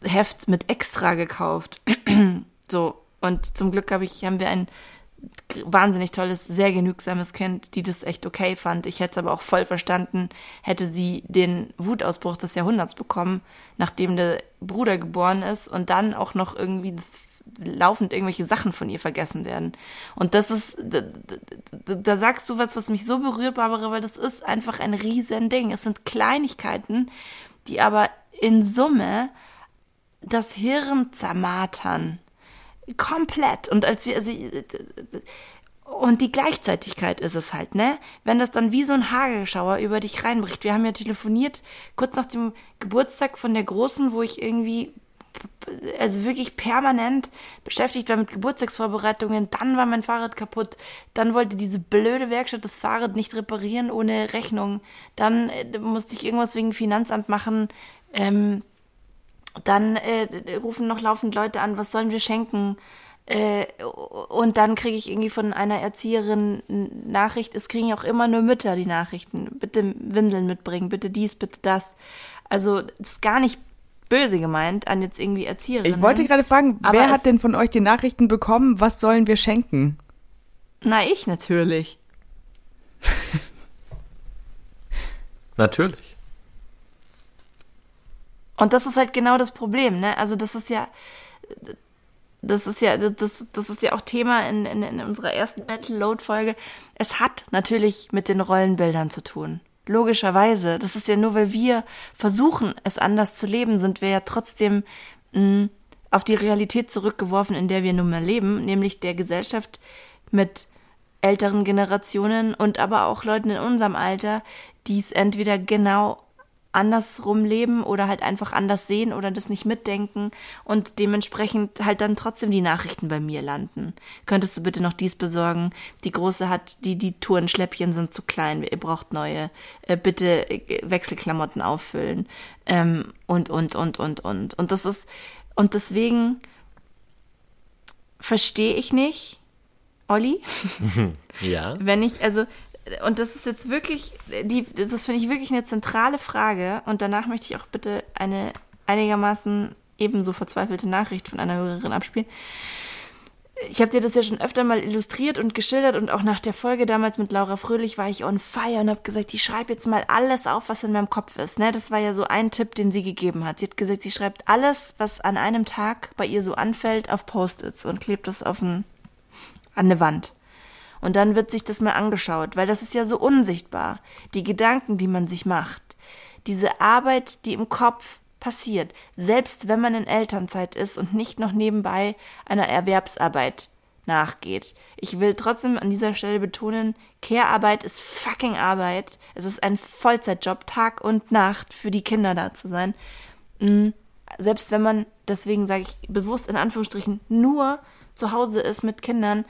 Heft mit Extra gekauft. So. Und zum Glück hab ich, haben wir ein wahnsinnig tolles, sehr genügsames Kind, die das echt okay fand. Ich hätte es aber auch voll verstanden, hätte sie den Wutausbruch des Jahrhunderts bekommen, nachdem der Bruder geboren ist und dann auch noch irgendwie das laufend irgendwelche Sachen von ihr vergessen werden. Und das ist, da, da, da sagst du was, was mich so berührt, Barbara, weil das ist einfach ein riesen Ding. Es sind Kleinigkeiten, die aber in Summe das Hirn zermartern. Komplett. Und als wir, also ich, und die Gleichzeitigkeit ist es halt, ne? Wenn das dann wie so ein Hagelschauer über dich reinbricht. Wir haben ja telefoniert, kurz nach dem Geburtstag von der Großen, wo ich irgendwie, also wirklich permanent beschäftigt war mit Geburtstagsvorbereitungen. Dann war mein Fahrrad kaputt. Dann wollte diese blöde Werkstatt das Fahrrad nicht reparieren ohne Rechnung. Dann äh, musste ich irgendwas wegen Finanzamt machen. Ähm, dann äh, rufen noch laufend Leute an, was sollen wir schenken? Und dann kriege ich irgendwie von einer Erzieherin Nachricht, es kriegen ja auch immer nur Mütter die Nachrichten, bitte Windeln mitbringen, bitte dies, bitte das. Also das ist gar nicht böse gemeint an jetzt irgendwie Erzieherinnen. Ich wollte gerade fragen, wer hat denn von euch die Nachrichten bekommen, was sollen wir schenken? Na, ich natürlich. Natürlich. Und das ist halt genau das Problem, ne? Also das ist ja... Das ist ja, das, das ist ja auch Thema in, in, in unserer ersten Mental Load-Folge. Es hat natürlich mit den Rollenbildern zu tun. Logischerweise. Das ist ja nur, weil wir versuchen, es anders zu leben, sind wir ja trotzdem mh, auf die Realität zurückgeworfen, in der wir nun mal leben, nämlich der Gesellschaft mit älteren Generationen und aber auch Leuten in unserem Alter, die es entweder genau andersrum leben oder halt einfach anders sehen oder das nicht mitdenken und dementsprechend halt dann trotzdem die Nachrichten bei mir landen. Könntest du bitte noch dies besorgen? Die Große hat, die, die Tourenschläppchen sind zu klein, ihr braucht neue. Bitte Wechselklamotten auffüllen. Ähm, und, und, und, und, und. Und das ist, und deswegen verstehe ich nicht, Olli, ja. Wenn ich, also, und das ist jetzt wirklich, die, das finde ich wirklich eine zentrale Frage. Und danach möchte ich auch bitte eine einigermaßen ebenso verzweifelte Nachricht von einer Hörerin abspielen. Ich habe dir das ja schon öfter mal illustriert und geschildert und auch nach der Folge damals mit Laura Fröhlich war ich on fire und habe gesagt, ich schreibe jetzt mal alles auf, was in meinem Kopf ist. Ne? Das war ja so ein Tipp, den sie gegeben hat. Sie hat gesagt, sie schreibt alles, was an einem Tag bei ihr so anfällt, auf Post-its und klebt das auf ein, an eine Wand. Und dann wird sich das mal angeschaut, weil das ist ja so unsichtbar. Die Gedanken, die man sich macht, diese Arbeit, die im Kopf passiert, selbst wenn man in Elternzeit ist und nicht noch nebenbei einer Erwerbsarbeit nachgeht. Ich will trotzdem an dieser Stelle betonen, Care-Arbeit ist fucking Arbeit. Es ist ein Vollzeitjob, Tag und Nacht für die Kinder da zu sein. Selbst wenn man, deswegen sage ich bewusst in Anführungsstrichen, nur zu Hause ist mit Kindern,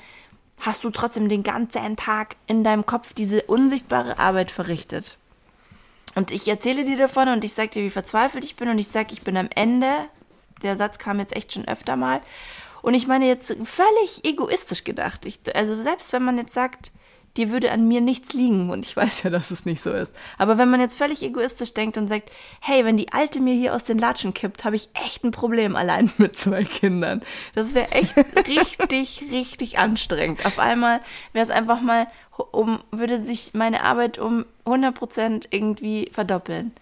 hast du trotzdem den ganzen Tag in deinem Kopf diese unsichtbare Arbeit verrichtet. Und ich erzähle dir davon und ich sage dir, wie verzweifelt ich bin und ich sage, ich bin am Ende. Der Satz kam jetzt echt schon öfter mal. Und ich meine jetzt völlig egoistisch gedacht. Ich, also selbst wenn man jetzt sagt, dir würde an mir nichts liegen und ich weiß ja, dass es nicht so ist. Aber wenn man jetzt völlig egoistisch denkt und sagt, hey, wenn die Alte mir hier aus den Latschen kippt, habe ich echt ein Problem allein mit zwei Kindern. Das wäre echt richtig, richtig anstrengend. Auf einmal wäre es einfach mal, um, würde sich meine Arbeit um hundert Prozent irgendwie verdoppeln,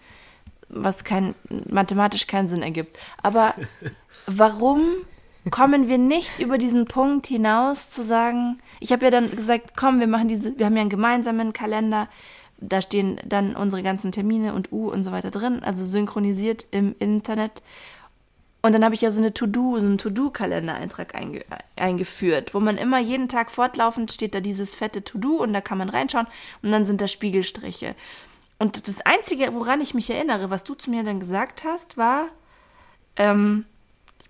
was kein, mathematisch keinen Sinn ergibt. Aber warum kommen wir nicht über diesen Punkt hinaus zu sagen, ich habe ja dann gesagt, komm, wir machen diese, wir haben ja einen gemeinsamen Kalender, da stehen dann unsere ganzen Termine und U und so weiter drin, also synchronisiert im Internet. Und dann habe ich ja so eine To-Do, so einen To-Do-Kalender-Eintrag einge- eingeführt, wo man immer jeden Tag fortlaufend steht da dieses fette To-Do und da kann man reinschauen und dann sind da Spiegelstriche. Und das Einzige, woran ich mich erinnere, was du zu mir dann gesagt hast, war, ähm,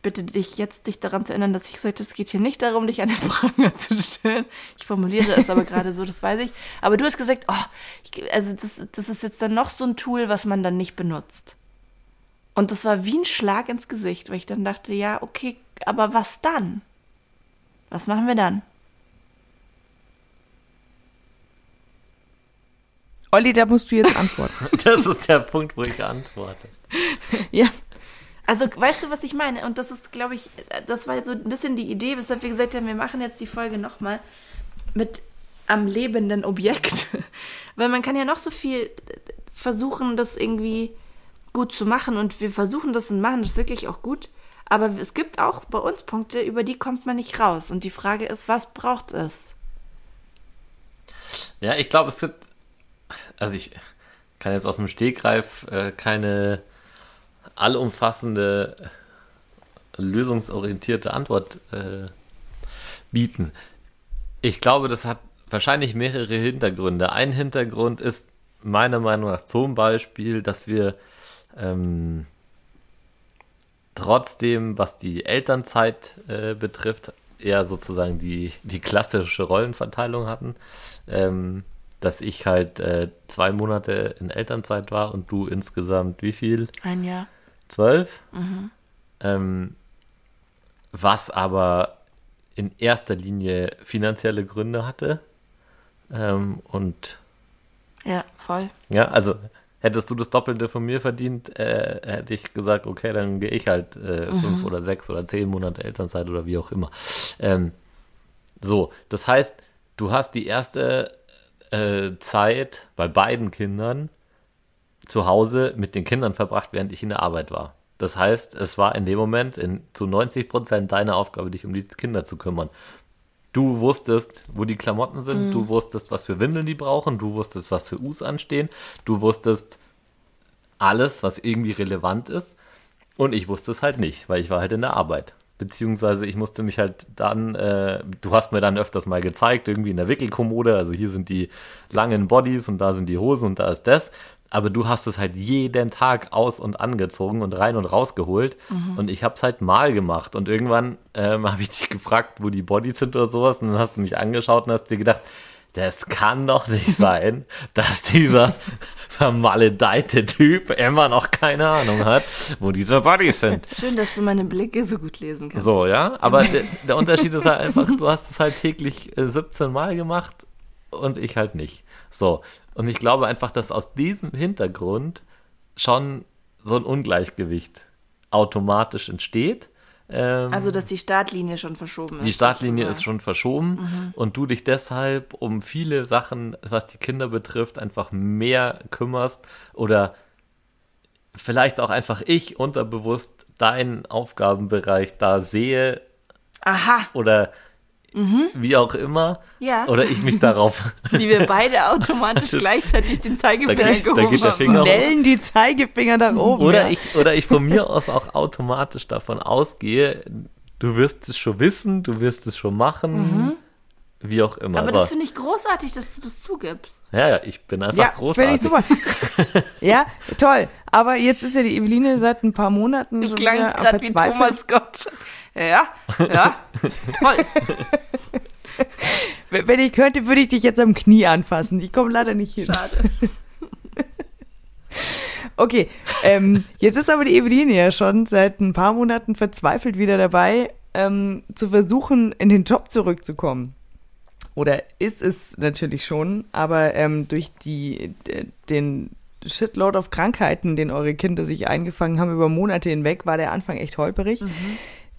bitte dich jetzt, dich daran zu erinnern, dass ich gesagt habe, es geht hier nicht darum, dich an den Pranger zu stellen. Ich formuliere es aber gerade so, das weiß ich. Aber du hast gesagt, oh, ich, also das, das ist jetzt dann noch so ein Tool, was man dann nicht benutzt. Und das war wie ein Schlag ins Gesicht, weil ich dann dachte, ja, okay, aber was dann? Was machen wir dann? Olli, da musst du jetzt antworten. Das ist der Punkt, wo ich antworte. Ja. Also, weißt du, was ich meine? Und das ist, glaube ich, das war so ein bisschen die Idee, weshalb wir gesagt haben, wir machen jetzt die Folge nochmal mit am lebenden Objekt. Weil man kann ja noch so viel versuchen, das irgendwie gut zu machen und wir versuchen das und machen das wirklich auch gut. Aber es gibt auch bei uns Punkte, über die kommt man nicht raus. Und die Frage ist, was braucht es? Ja, ich glaube, es gibt... Also ich kann jetzt aus dem Stegreif äh, keine allumfassende, lösungsorientierte Antwort äh, bieten. Ich glaube, das hat wahrscheinlich mehrere Hintergründe. Ein Hintergrund ist meiner Meinung nach zum Beispiel, dass wir ähm, trotzdem, was die Elternzeit äh, betrifft, eher sozusagen die, die klassische Rollenverteilung hatten. Ähm, dass ich halt äh, zwei Monate in Elternzeit war und du insgesamt wie viel? Ein Jahr. Zwölf? Mhm. Ähm, was aber in erster Linie finanzielle Gründe hatte. Ähm, und ja, voll. Ja, also hättest du das Doppelte von mir verdient, äh, hätte ich gesagt, okay, dann gehe ich halt äh, mhm. fünf oder sechs oder zehn Monate Elternzeit oder wie auch immer. Ähm, so, das heißt, du hast die erste äh, Zeit bei beiden Kindern zu Hause mit den Kindern verbracht, während ich in der Arbeit war. Das heißt, es war in dem Moment in, zu neunzig Prozent deine Aufgabe, dich um die Kinder zu kümmern. Du wusstest, wo die Klamotten sind, mhm. du wusstest, was für Windeln die brauchen, du wusstest, was für U's anstehen, du wusstest alles, was irgendwie relevant ist, und ich wusste es halt nicht, weil ich war halt in der Arbeit. Beziehungsweise ich musste mich halt dann, äh, du hast mir dann öfters mal gezeigt, irgendwie in der Wickelkommode, also hier sind die langen Bodies und da sind die Hosen und da ist das. Aber du hast es halt jeden Tag aus- und angezogen und rein und rausgeholt. Mhm. Und ich habe es halt mal gemacht. Und irgendwann ähm, habe ich dich gefragt, wo die Bodys sind oder sowas. Und dann hast du mich angeschaut und hast dir gedacht, das kann doch nicht sein, dass dieser vermaledeite Typ immer noch keine Ahnung hat, wo diese Bodys sind. Es ist schön, dass du meine Blicke so gut lesen kannst. So, ja. Aber der, der Unterschied ist halt einfach, du hast es halt täglich siebzehn Mal gemacht und ich halt nicht. So. Und ich glaube einfach, dass aus diesem Hintergrund schon so ein Ungleichgewicht automatisch entsteht. Ähm, also, dass die Startlinie schon verschoben ist. Die Startlinie sozusagen. Ist schon verschoben mhm. und du dich deshalb um viele Sachen, was die Kinder betrifft, einfach mehr kümmerst oder vielleicht auch einfach ich unterbewusst deinen Aufgabenbereich da sehe. Aha. Oder... Mhm. Wie auch immer. Ja. Oder ich mich darauf. Wie wir beide automatisch gleichzeitig den Zeigefinger da geht, gehoben da geht der Finger haben. Schnellen die Zeigefinger nach oben. Oder, ja. ich, oder ich von mir aus auch automatisch davon ausgehe, du wirst es schon wissen, du wirst es schon machen, mhm. wie auch immer. Aber so. Das finde ich großartig, dass du das zugibst. Ja, ja, ich bin einfach ja, großartig. Ja, finde ich super. Ja, toll. Aber jetzt ist ja die Eveline seit ein paar Monaten du so klangst gerade wie Thomas Gott. Ja, ja, toll. Wenn ich könnte, würde ich dich jetzt am Knie anfassen. Ich komme leider nicht hin. Schade. Okay, ähm, jetzt ist aber die Eveline ja schon seit ein paar Monaten verzweifelt wieder dabei, ähm, zu versuchen, in den Job zurückzukommen. Oder ist es natürlich schon, aber ähm, durch die d- den Shitload of Krankheiten, den eure Kinder sich eingefangen haben über Monate hinweg, war der Anfang echt holperig. Mhm.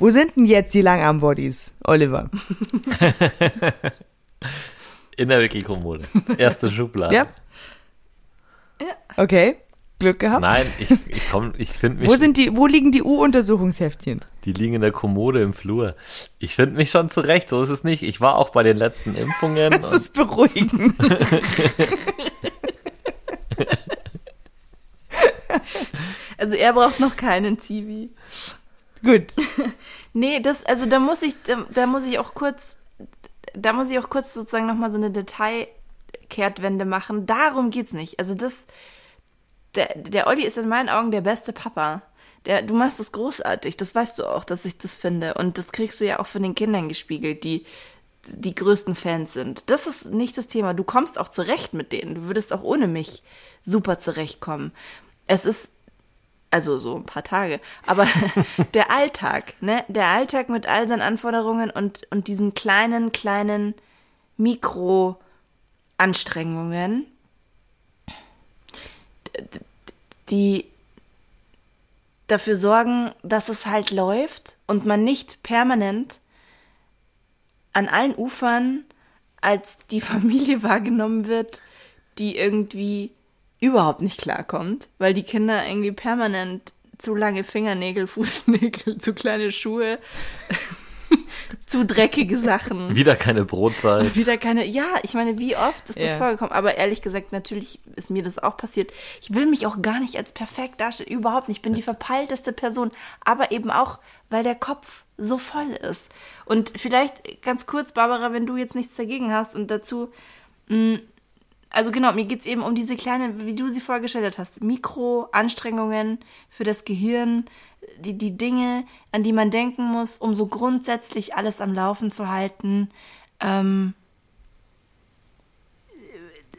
Wo sind denn jetzt die Langarm-Bodies, Oliver? In der Wickelkommode. Erste Schublade. Ja. Ja. Okay, Glück gehabt. Nein, ich, ich komme, ich finde mich... Wo sind die, wo liegen die U-Untersuchungsheftchen? Die liegen in der Kommode im Flur. Ich finde mich schon zurecht, so ist es nicht. Ich war auch bei den letzten Impfungen. Das ist beruhigend. Also er braucht noch keinen Zivi. Gut. Nee, das, also da muss ich, da, da muss ich auch kurz, da muss ich auch kurz sozusagen nochmal so eine Detailkehrtwende machen. Darum geht's nicht. Also das, der, der Olli ist in meinen Augen der beste Papa. Der, du machst das großartig, das weißt du auch, dass ich das finde. Und das kriegst du ja auch von den Kindern gespiegelt, die die größten Fans sind. Das ist nicht das Thema. Du kommst auch zurecht mit denen. Du würdest auch ohne mich super zurechtkommen. Es ist Also so ein paar Tage. Aber der Alltag, ne? Der Alltag mit all seinen Anforderungen und, und diesen kleinen, kleinen Mikroanstrengungen, die dafür sorgen, dass es halt läuft und man nicht permanent an allen Ufern als die Familie wahrgenommen wird, die irgendwie überhaupt nicht klarkommt, weil die Kinder irgendwie permanent zu lange Fingernägel, Fußnägel, zu kleine Schuhe, zu dreckige Sachen. Wieder keine Brotzeit. Wieder keine, ja, ich meine, wie oft ist das yeah. vorgekommen? Aber ehrlich gesagt, natürlich ist mir das auch passiert. Ich will mich auch gar nicht als perfekt darstellen, überhaupt nicht. Ich bin die verpeilteste Person, aber eben auch, weil der Kopf so voll ist. Und vielleicht ganz kurz, Barbara, wenn du jetzt nichts dagegen hast und dazu... Mh, also genau, mir geht es eben um diese kleinen, wie du sie vorgestellt hast, Mikroanstrengungen für das Gehirn, die, die Dinge, an die man denken muss, um so grundsätzlich alles am Laufen zu halten. Ähm,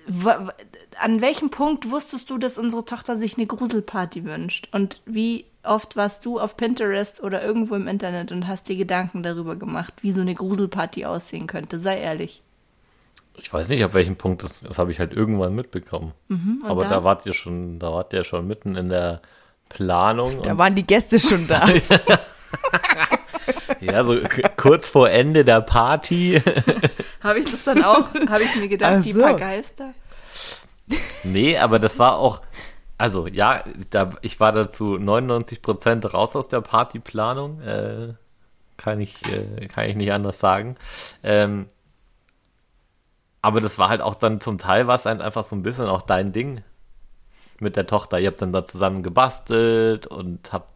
w- w- an welchem Punkt wusstest du, dass unsere Tochter sich eine Gruselparty wünscht? Und wie oft warst du auf Pinterest oder irgendwo im Internet und hast dir Gedanken darüber gemacht, wie so eine Gruselparty aussehen könnte? Sei ehrlich. Ich weiß nicht, ab welchem Punkt, das, das habe ich halt irgendwann mitbekommen. Mhm, aber dann? da wart ihr schon, da wart ihr schon mitten in der Planung. Da und waren die Gäste schon da. Ja, so k- kurz vor Ende der Party. Habe ich das dann auch, habe ich mir gedacht, also. Die paar Geister? Nee, aber das war auch, also ja, da, ich war dazu neunundneunzig Prozent raus aus der Partyplanung. Äh, kann ich, äh, kann ich nicht anders sagen. Ähm, Aber das war halt auch dann zum Teil war es einfach so ein bisschen auch dein Ding mit der Tochter. Ihr habt dann da zusammen gebastelt und habt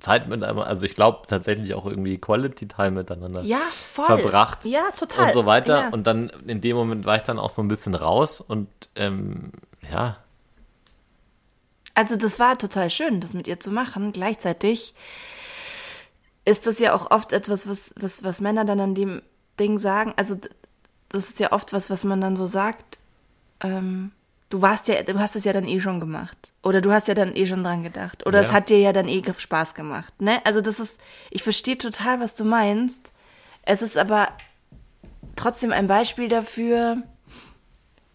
Zeit miteinander, also ich glaube tatsächlich auch irgendwie Quality Time miteinander ja, voll. verbracht. Ja, total. Und so weiter. Ja. Und dann in dem Moment war ich dann auch so ein bisschen raus und ähm, ja. Also das war total schön, das mit ihr zu machen. Gleichzeitig ist das ja auch oft etwas, was, was, was Männer dann an dem Ding sagen, also das ist ja oft was, was man dann so sagt, ähm, du warst ja, du hast es ja dann eh schon gemacht. Oder du hast ja dann eh schon dran gedacht. Oder ja. Es hat dir ja dann eh Spaß gemacht. Ne? Also das ist, ich verstehe total, was du meinst. Es ist aber trotzdem ein Beispiel dafür,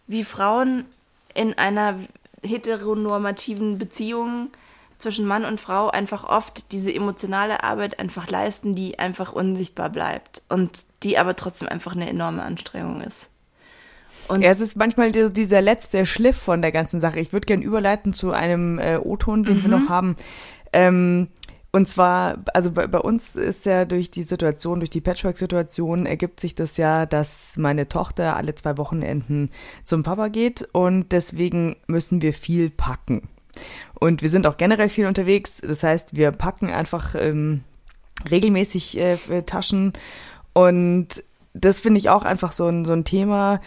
wie Frauen in einer heteronormativen Beziehung zwischen Mann und Frau einfach oft diese emotionale Arbeit einfach leisten, die einfach unsichtbar bleibt und die aber trotzdem einfach eine enorme Anstrengung ist. Und ja, es ist manchmal dieser letzte Schliff von der ganzen Sache. Ich würde gerne überleiten zu einem äh, O-Ton, den mhm. wir noch haben. Ähm, und zwar, also bei, bei uns ist ja durch die Situation, durch die Patchwork-Situation ergibt sich das ja, dass meine Tochter alle zwei Wochenenden zum Papa geht und deswegen müssen wir viel packen. Und wir sind auch generell viel unterwegs, das heißt, wir packen einfach ähm, regelmäßig äh, Taschen und das finde ich auch einfach so ein, so ein Thema.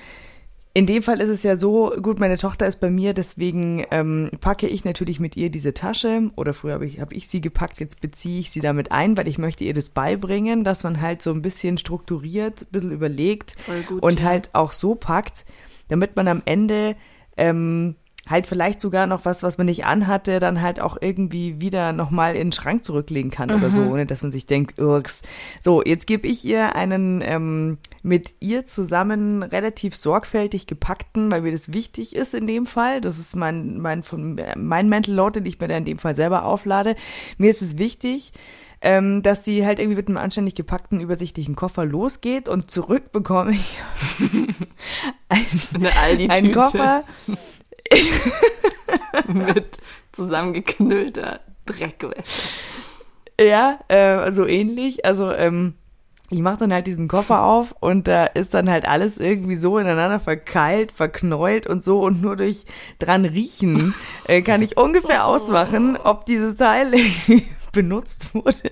In dem Fall ist es ja so, gut, meine Tochter ist bei mir, deswegen ähm, packe ich natürlich mit ihr diese Tasche oder früher habe ich, hab ich sie gepackt, jetzt beziehe ich sie damit ein, weil ich möchte ihr das beibringen, dass man halt so ein bisschen strukturiert, ein bisschen überlegt gut, und ja. halt auch so packt, damit man am Ende... Ähm, halt vielleicht sogar noch was, was man nicht anhatte, dann halt auch irgendwie wieder nochmal in den Schrank zurücklegen kann mhm. oder so, ohne dass man sich denkt, irks. So, jetzt gebe ich ihr einen ähm, mit ihr zusammen relativ sorgfältig gepackten, weil mir das wichtig ist in dem Fall, das ist mein, mein, von, mein Mental Load, den ich mir da in dem Fall selber auflade, mir ist es wichtig, Ähm, dass sie halt irgendwie mit einem anständig gepackten, übersichtlichen Koffer losgeht und zurück bekomme ich einen, Aldi-Tüte. einen Koffer mit zusammengeknüllter Dreckwäsche. Ja, äh, so ähnlich. Also ähm, ich mache dann halt diesen Koffer auf und da ist dann halt alles irgendwie so ineinander verkeilt, verknäult und so und nur durch dran riechen äh, kann ich ungefähr oh. ausmachen, ob dieses Teil benutzt wurde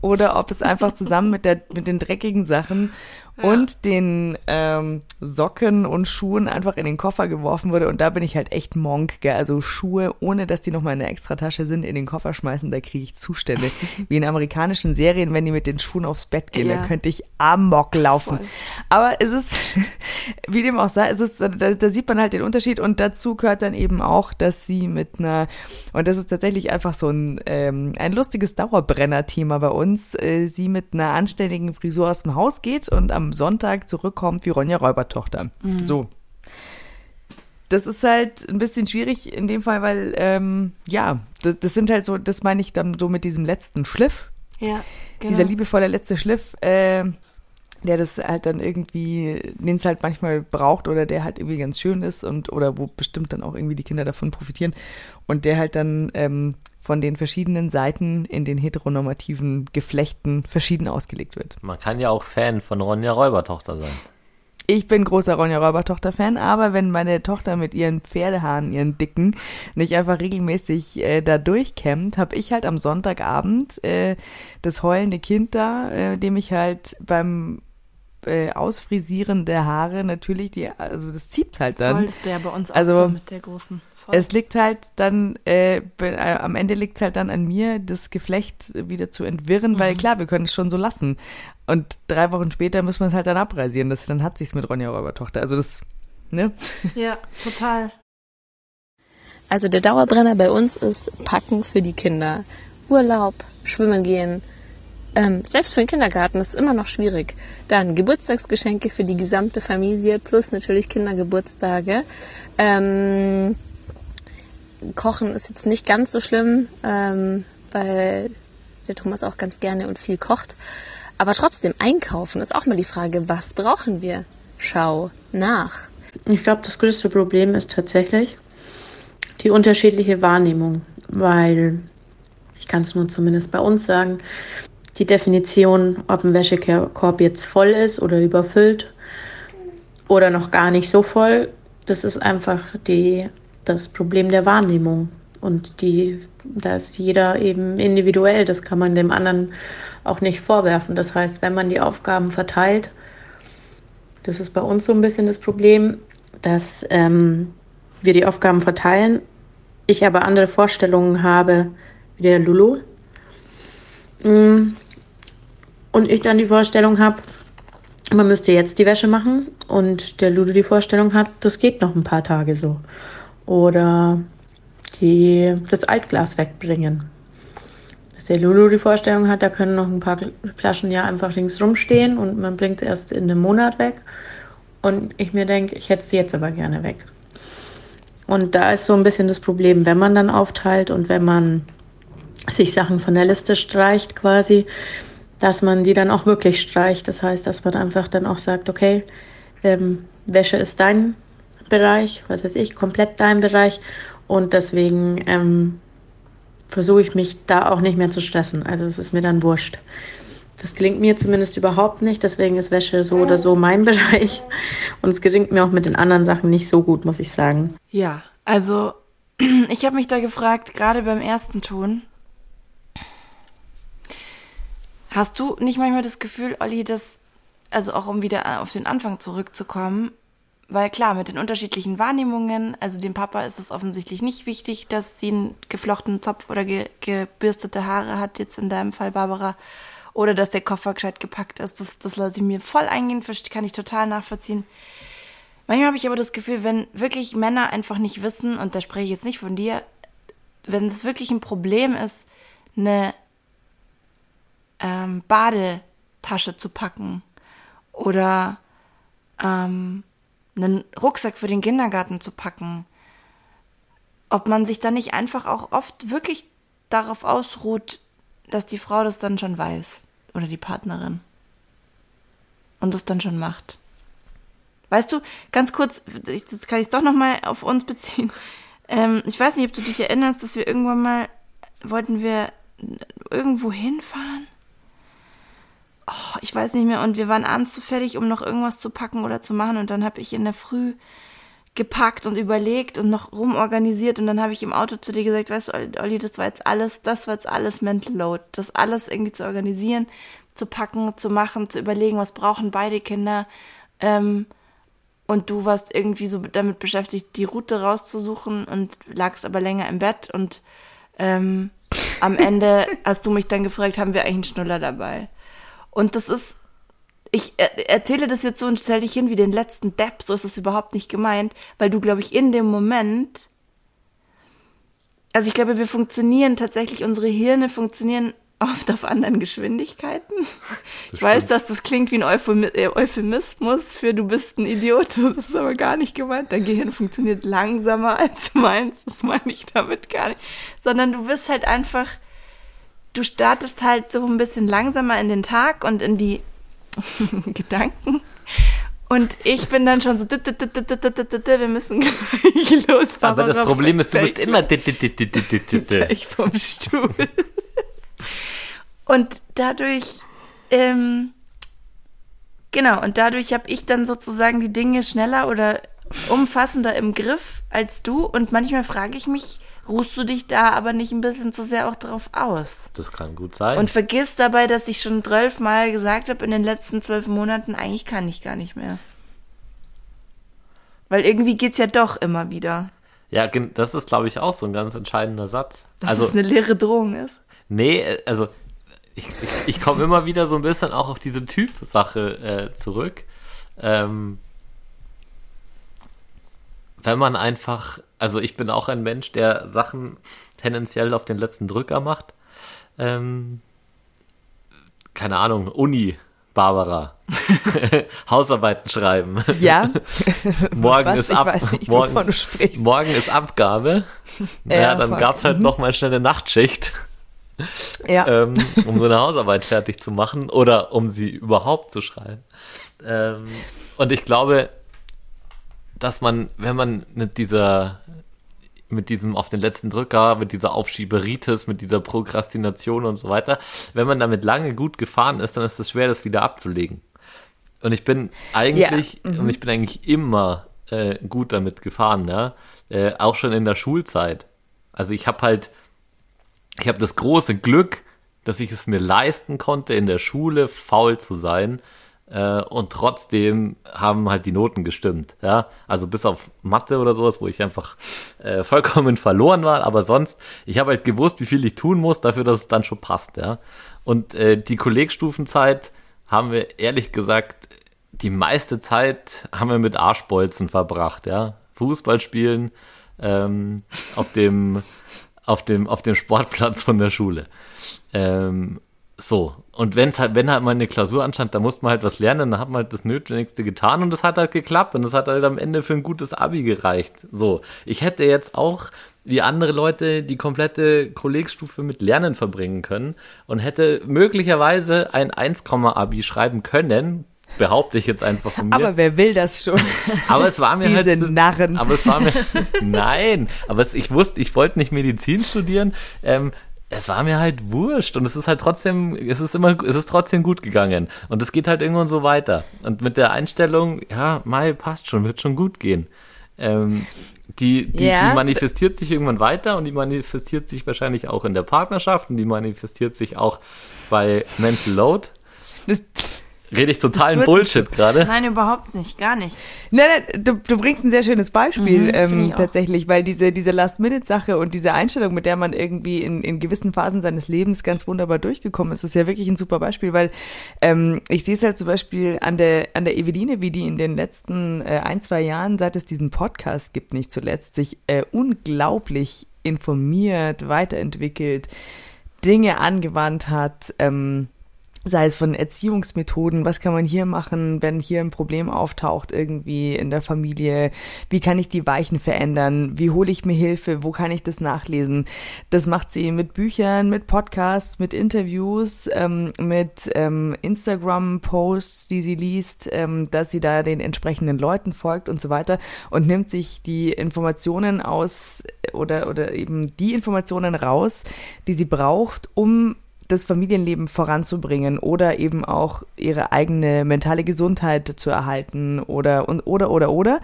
oder ob es einfach zusammen mit der mit den dreckigen Sachen ja. und den ähm, Socken und Schuhen einfach in den Koffer geworfen wurde und da bin ich halt echt Monk, gell? Also Schuhe, ohne dass die nochmal in der Extratasche sind, in den Koffer schmeißen, da kriege ich Zustände. Wie in amerikanischen Serien, wenn die mit den Schuhen aufs Bett gehen, ja. dann könnte ich amok laufen. Voll. Aber es ist, wie dem auch sei, es ist, da, da sieht man halt den Unterschied und dazu gehört dann eben auch, dass sie mit einer, und das ist tatsächlich einfach so ein, ähm, ein Lust lustiges Dauerbrenner-Thema bei uns, äh, sie mit einer anständigen Frisur aus dem Haus geht und am Sonntag zurückkommt wie Ronja Räubertochter. Mhm. So. Das ist halt ein bisschen schwierig in dem Fall, weil, ähm, ja, das, das sind halt so, das meine ich dann so mit diesem letzten Schliff. Ja, genau. Dieser liebevolle letzte Schliff, äh, der das halt dann irgendwie, den es halt manchmal braucht oder der halt irgendwie ganz schön ist und oder wo bestimmt dann auch irgendwie die Kinder davon profitieren und der halt dann ähm, von den verschiedenen Seiten in den heteronormativen Geflechten verschieden ausgelegt wird. Man kann ja auch Fan von Ronja Räubertochter sein. Ich bin großer Ronja Räubertochter-Fan, aber wenn meine Tochter mit ihren Pferdehaaren, ihren dicken, nicht einfach regelmäßig äh, da durchkämmt, habe ich halt am Sonntagabend äh, das heulende Kind da, äh, dem ich halt beim Äh, Ausfrisieren der Haare natürlich, die, also das zieht halt dann. Voll, das wäre bei uns auch also, so mit der großen. Voll. Es liegt halt dann, äh, be, äh, am Ende liegt es halt dann an mir, das Geflecht wieder zu entwirren, mhm. weil klar, wir können es schon so lassen. Und drei Wochen später müssen wir es halt dann abrasieren, das, dann hat sich's mit Ronja Räubertochter. Also das, ne? Ja, total. Also der Dauerbrenner bei uns ist Packen für die Kinder. Urlaub, Schwimmen gehen, Ähm, selbst für den Kindergarten ist es immer noch schwierig. Dann Geburtstagsgeschenke für die gesamte Familie plus natürlich Kindergeburtstage. Ähm, Kochen ist jetzt nicht ganz so schlimm, ähm, weil der Thomas auch ganz gerne und viel kocht. Aber trotzdem, einkaufen ist auch mal die Frage, was brauchen wir? Schau nach. Ich glaube, das größte Problem ist tatsächlich die unterschiedliche Wahrnehmung, weil ich kann es nur zumindest bei uns sagen, die Definition, ob ein Wäschekorb jetzt voll ist oder überfüllt oder noch gar nicht so voll, das ist einfach die, das Problem der Wahrnehmung. Und die, da ist jeder eben individuell, das kann man dem anderen auch nicht vorwerfen. Das heißt, wenn man die Aufgaben verteilt, das ist bei uns so ein bisschen das Problem, dass ähm, wir die Aufgaben verteilen, ich aber andere Vorstellungen habe, wie der Lulu. Mm. Und ich dann die Vorstellung habe, man müsste jetzt die Wäsche machen und der Ludo die Vorstellung hat, das geht noch ein paar Tage so. Oder die, das Altglas wegbringen. Dass der Ludo die Vorstellung hat, da können noch ein paar Flaschen ja einfach links rumstehen und man bringt es erst in einem Monat weg. Und ich mir denke, ich hätte es jetzt aber gerne weg. Und da ist so ein bisschen das Problem, wenn man dann aufteilt und wenn man sich Sachen von der Liste streicht quasi, dass man die dann auch wirklich streicht. Das heißt, dass man einfach dann auch sagt, okay, ähm, Wäsche ist dein Bereich, was weiß ich, komplett dein Bereich. Und deswegen ähm, versuche ich mich da auch nicht mehr zu stressen. Also es ist mir dann wurscht. Das gelingt mir zumindest überhaupt nicht. Deswegen ist Wäsche so oder so mein Bereich. Und es gelingt mir auch mit den anderen Sachen nicht so gut, muss ich sagen. Ja, also ich habe mich da gefragt, gerade beim ersten Ton, hast du nicht manchmal das Gefühl, Olli, dass, also auch um wieder auf den Anfang zurückzukommen, weil klar, mit den unterschiedlichen Wahrnehmungen, also dem Papa ist es offensichtlich nicht wichtig, dass sie einen geflochtenen Zopf oder ge- gebürstete Haare hat, jetzt in deinem Fall, Barbara, oder dass der Koffer gescheit gepackt ist, das, das lasse ich mir voll eingehen, kann ich total nachvollziehen. Manchmal habe ich aber das Gefühl, wenn wirklich Männer einfach nicht wissen, und da spreche ich jetzt nicht von dir, wenn es wirklich ein Problem ist, eine Ähm, Badetasche zu packen oder ähm, einen Rucksack für den Kindergarten zu packen, ob man sich dann nicht einfach auch oft wirklich darauf ausruht, dass die Frau das dann schon weiß oder die Partnerin und das dann schon macht. Weißt du, ganz kurz, jetzt kann ich es doch nochmal auf uns beziehen. Ähm, ich weiß nicht, ob du dich erinnerst, dass wir irgendwann mal, wollten wir irgendwo hinfahren? Oh, ich weiß nicht mehr. Und wir waren abends so fertig, um noch irgendwas zu packen oder zu machen. Und dann habe ich in der Früh gepackt und überlegt und noch rumorganisiert. Und dann habe ich im Auto zu dir gesagt, weißt du, Olli, das war jetzt alles, das war jetzt alles Mental Load. Das alles irgendwie zu organisieren, zu packen, zu machen, zu überlegen, was brauchen beide Kinder. Ähm, und du warst irgendwie so damit beschäftigt, die Route rauszusuchen und lagst aber länger im Bett. Und ähm, am Ende hast du mich dann gefragt, haben wir eigentlich einen Schnuller dabei? Und das ist, ich erzähle das jetzt so und stell dich hin wie den letzten Depp, so ist das überhaupt nicht gemeint, weil du, glaube ich, in dem Moment, also ich glaube, wir funktionieren tatsächlich, unsere Hirne funktionieren oft auf anderen Geschwindigkeiten. Ich weiß, dass das klingt wie ein Euphemismus für du bist ein Idiot, das ist aber gar nicht gemeint. Dein Gehirn funktioniert langsamer als meins, das meine ich damit gar nicht. Sondern du bist halt einfach, du startest halt so ein bisschen langsamer in den Tag und in die Gedanken. Und ich bin dann schon so, wir müssen gleich los. Barbara. Aber das Problem ist, du bist immer gleich vom Stuhl. Und dadurch, ähm, genau, und dadurch habe ich dann sozusagen die Dinge schneller oder umfassender im Griff als du. Und manchmal frage ich mich, ruhst du dich da aber nicht ein bisschen zu sehr auch drauf aus? Das kann gut sein. Und vergiss dabei, dass ich schon zwölfmal gesagt habe in den letzten zwölf Monaten, eigentlich kann ich gar nicht mehr. Weil irgendwie geht's ja doch immer wieder. Ja, das ist, glaube ich, auch so ein ganz entscheidender Satz. Dass also, es eine leere Drohung ist? Nee, also ich, ich, ich komme immer wieder so ein bisschen auch auf diese Typ-Sache äh, zurück. Ähm, wenn man einfach... Also ich bin auch ein Mensch, der Sachen tendenziell auf den letzten Drücker macht. Ähm, keine Ahnung, Uni, Barbara, Hausarbeiten schreiben. Ja. Morgen Was? ist ab, ich weiß nicht, morgen, wovon du sprichst. Morgen ist Abgabe. Naja, ja, dann gab es halt nochmal schnell eine Nachtschicht, ja. ähm, um so eine Hausarbeit fertig zu machen oder um sie überhaupt zu schreiben. Ähm, und ich glaube, dass man, wenn man mit dieser, mit diesem auf den letzten Drücker, mit dieser Aufschieberitis, mit dieser Prokrastination und so weiter, wenn man damit lange gut gefahren ist, dann ist es schwer, das wieder abzulegen. Und ich bin eigentlich, ja. mhm. und ich bin eigentlich immer äh, gut damit gefahren, ne? äh, auch schon in der Schulzeit. Also ich habe halt, ich habe das große Glück, dass ich es mir leisten konnte, in der Schule faul zu sein. Und trotzdem haben halt die Noten gestimmt, ja, also bis auf Mathe oder sowas, wo ich einfach äh, vollkommen verloren war, aber sonst, ich habe halt gewusst, wie viel ich tun muss, dafür, dass es dann schon passt, ja, und äh, die Kollegstufenzeit haben wir ehrlich gesagt, die meiste Zeit haben wir mit Arschbolzen verbracht, ja, Fußball spielen ähm, auf dem, auf dem, auf dem Sportplatz von der Schule, ähm, so, und wenn's halt, wenn halt mal eine Klausur anstand, da musste man halt was lernen, dann hat man halt das Nötigste getan und das hat halt geklappt und das hat halt am Ende für ein gutes Abi gereicht. So, ich hätte jetzt auch, wie andere Leute, die komplette Kollegstufe mit Lernen verbringen können und hätte möglicherweise ein eins Komma Abi schreiben können, behaupte ich jetzt einfach von mir. Aber wer will das schon? Aber es war mir Diese halt... Diese Narren. Aber es war mir... Nein, aber es, ich wusste, ich wollte nicht Medizin studieren, ähm, es war mir halt wurscht und es ist halt trotzdem, es ist immer, es ist trotzdem gut gegangen und es geht halt irgendwann so weiter und mit der Einstellung, ja, Mai passt schon, wird schon gut gehen, ähm, die, die, ja. die manifestiert sich irgendwann weiter und die manifestiert sich wahrscheinlich auch in der Partnerschaft und die manifestiert sich auch bei Mental Load. Das Rede ich totalen Bullshit gerade? Nein, überhaupt nicht, gar nicht. Nein, nein, du, du bringst ein sehr schönes Beispiel mhm, ähm, tatsächlich, weil diese, diese Last-Minute-Sache und diese Einstellung, mit der man irgendwie in, in gewissen Phasen seines Lebens ganz wunderbar durchgekommen ist, ist ja wirklich ein super Beispiel, weil ähm, ich sehe es halt zum Beispiel an der, an der Eveline, wie die in den letzten äh, ein, zwei Jahren, seit es diesen Podcast gibt, nicht zuletzt, sich äh, unglaublich informiert, weiterentwickelt, Dinge angewandt hat, ähm, sei es von Erziehungsmethoden, was kann man hier machen, wenn hier ein Problem auftaucht irgendwie in der Familie, wie kann ich die Weichen verändern, wie hole ich mir Hilfe, wo kann ich das nachlesen. Das macht sie mit Büchern, mit Podcasts, mit Interviews, ähm, mit ähm, Instagram-Posts, die sie liest, ähm, dass sie da den entsprechenden Leuten folgt und so weiter und nimmt sich die Informationen aus oder, oder eben die Informationen raus, die sie braucht, um das Familienleben voranzubringen oder eben auch ihre eigene mentale Gesundheit zu erhalten oder, und, oder, oder, oder.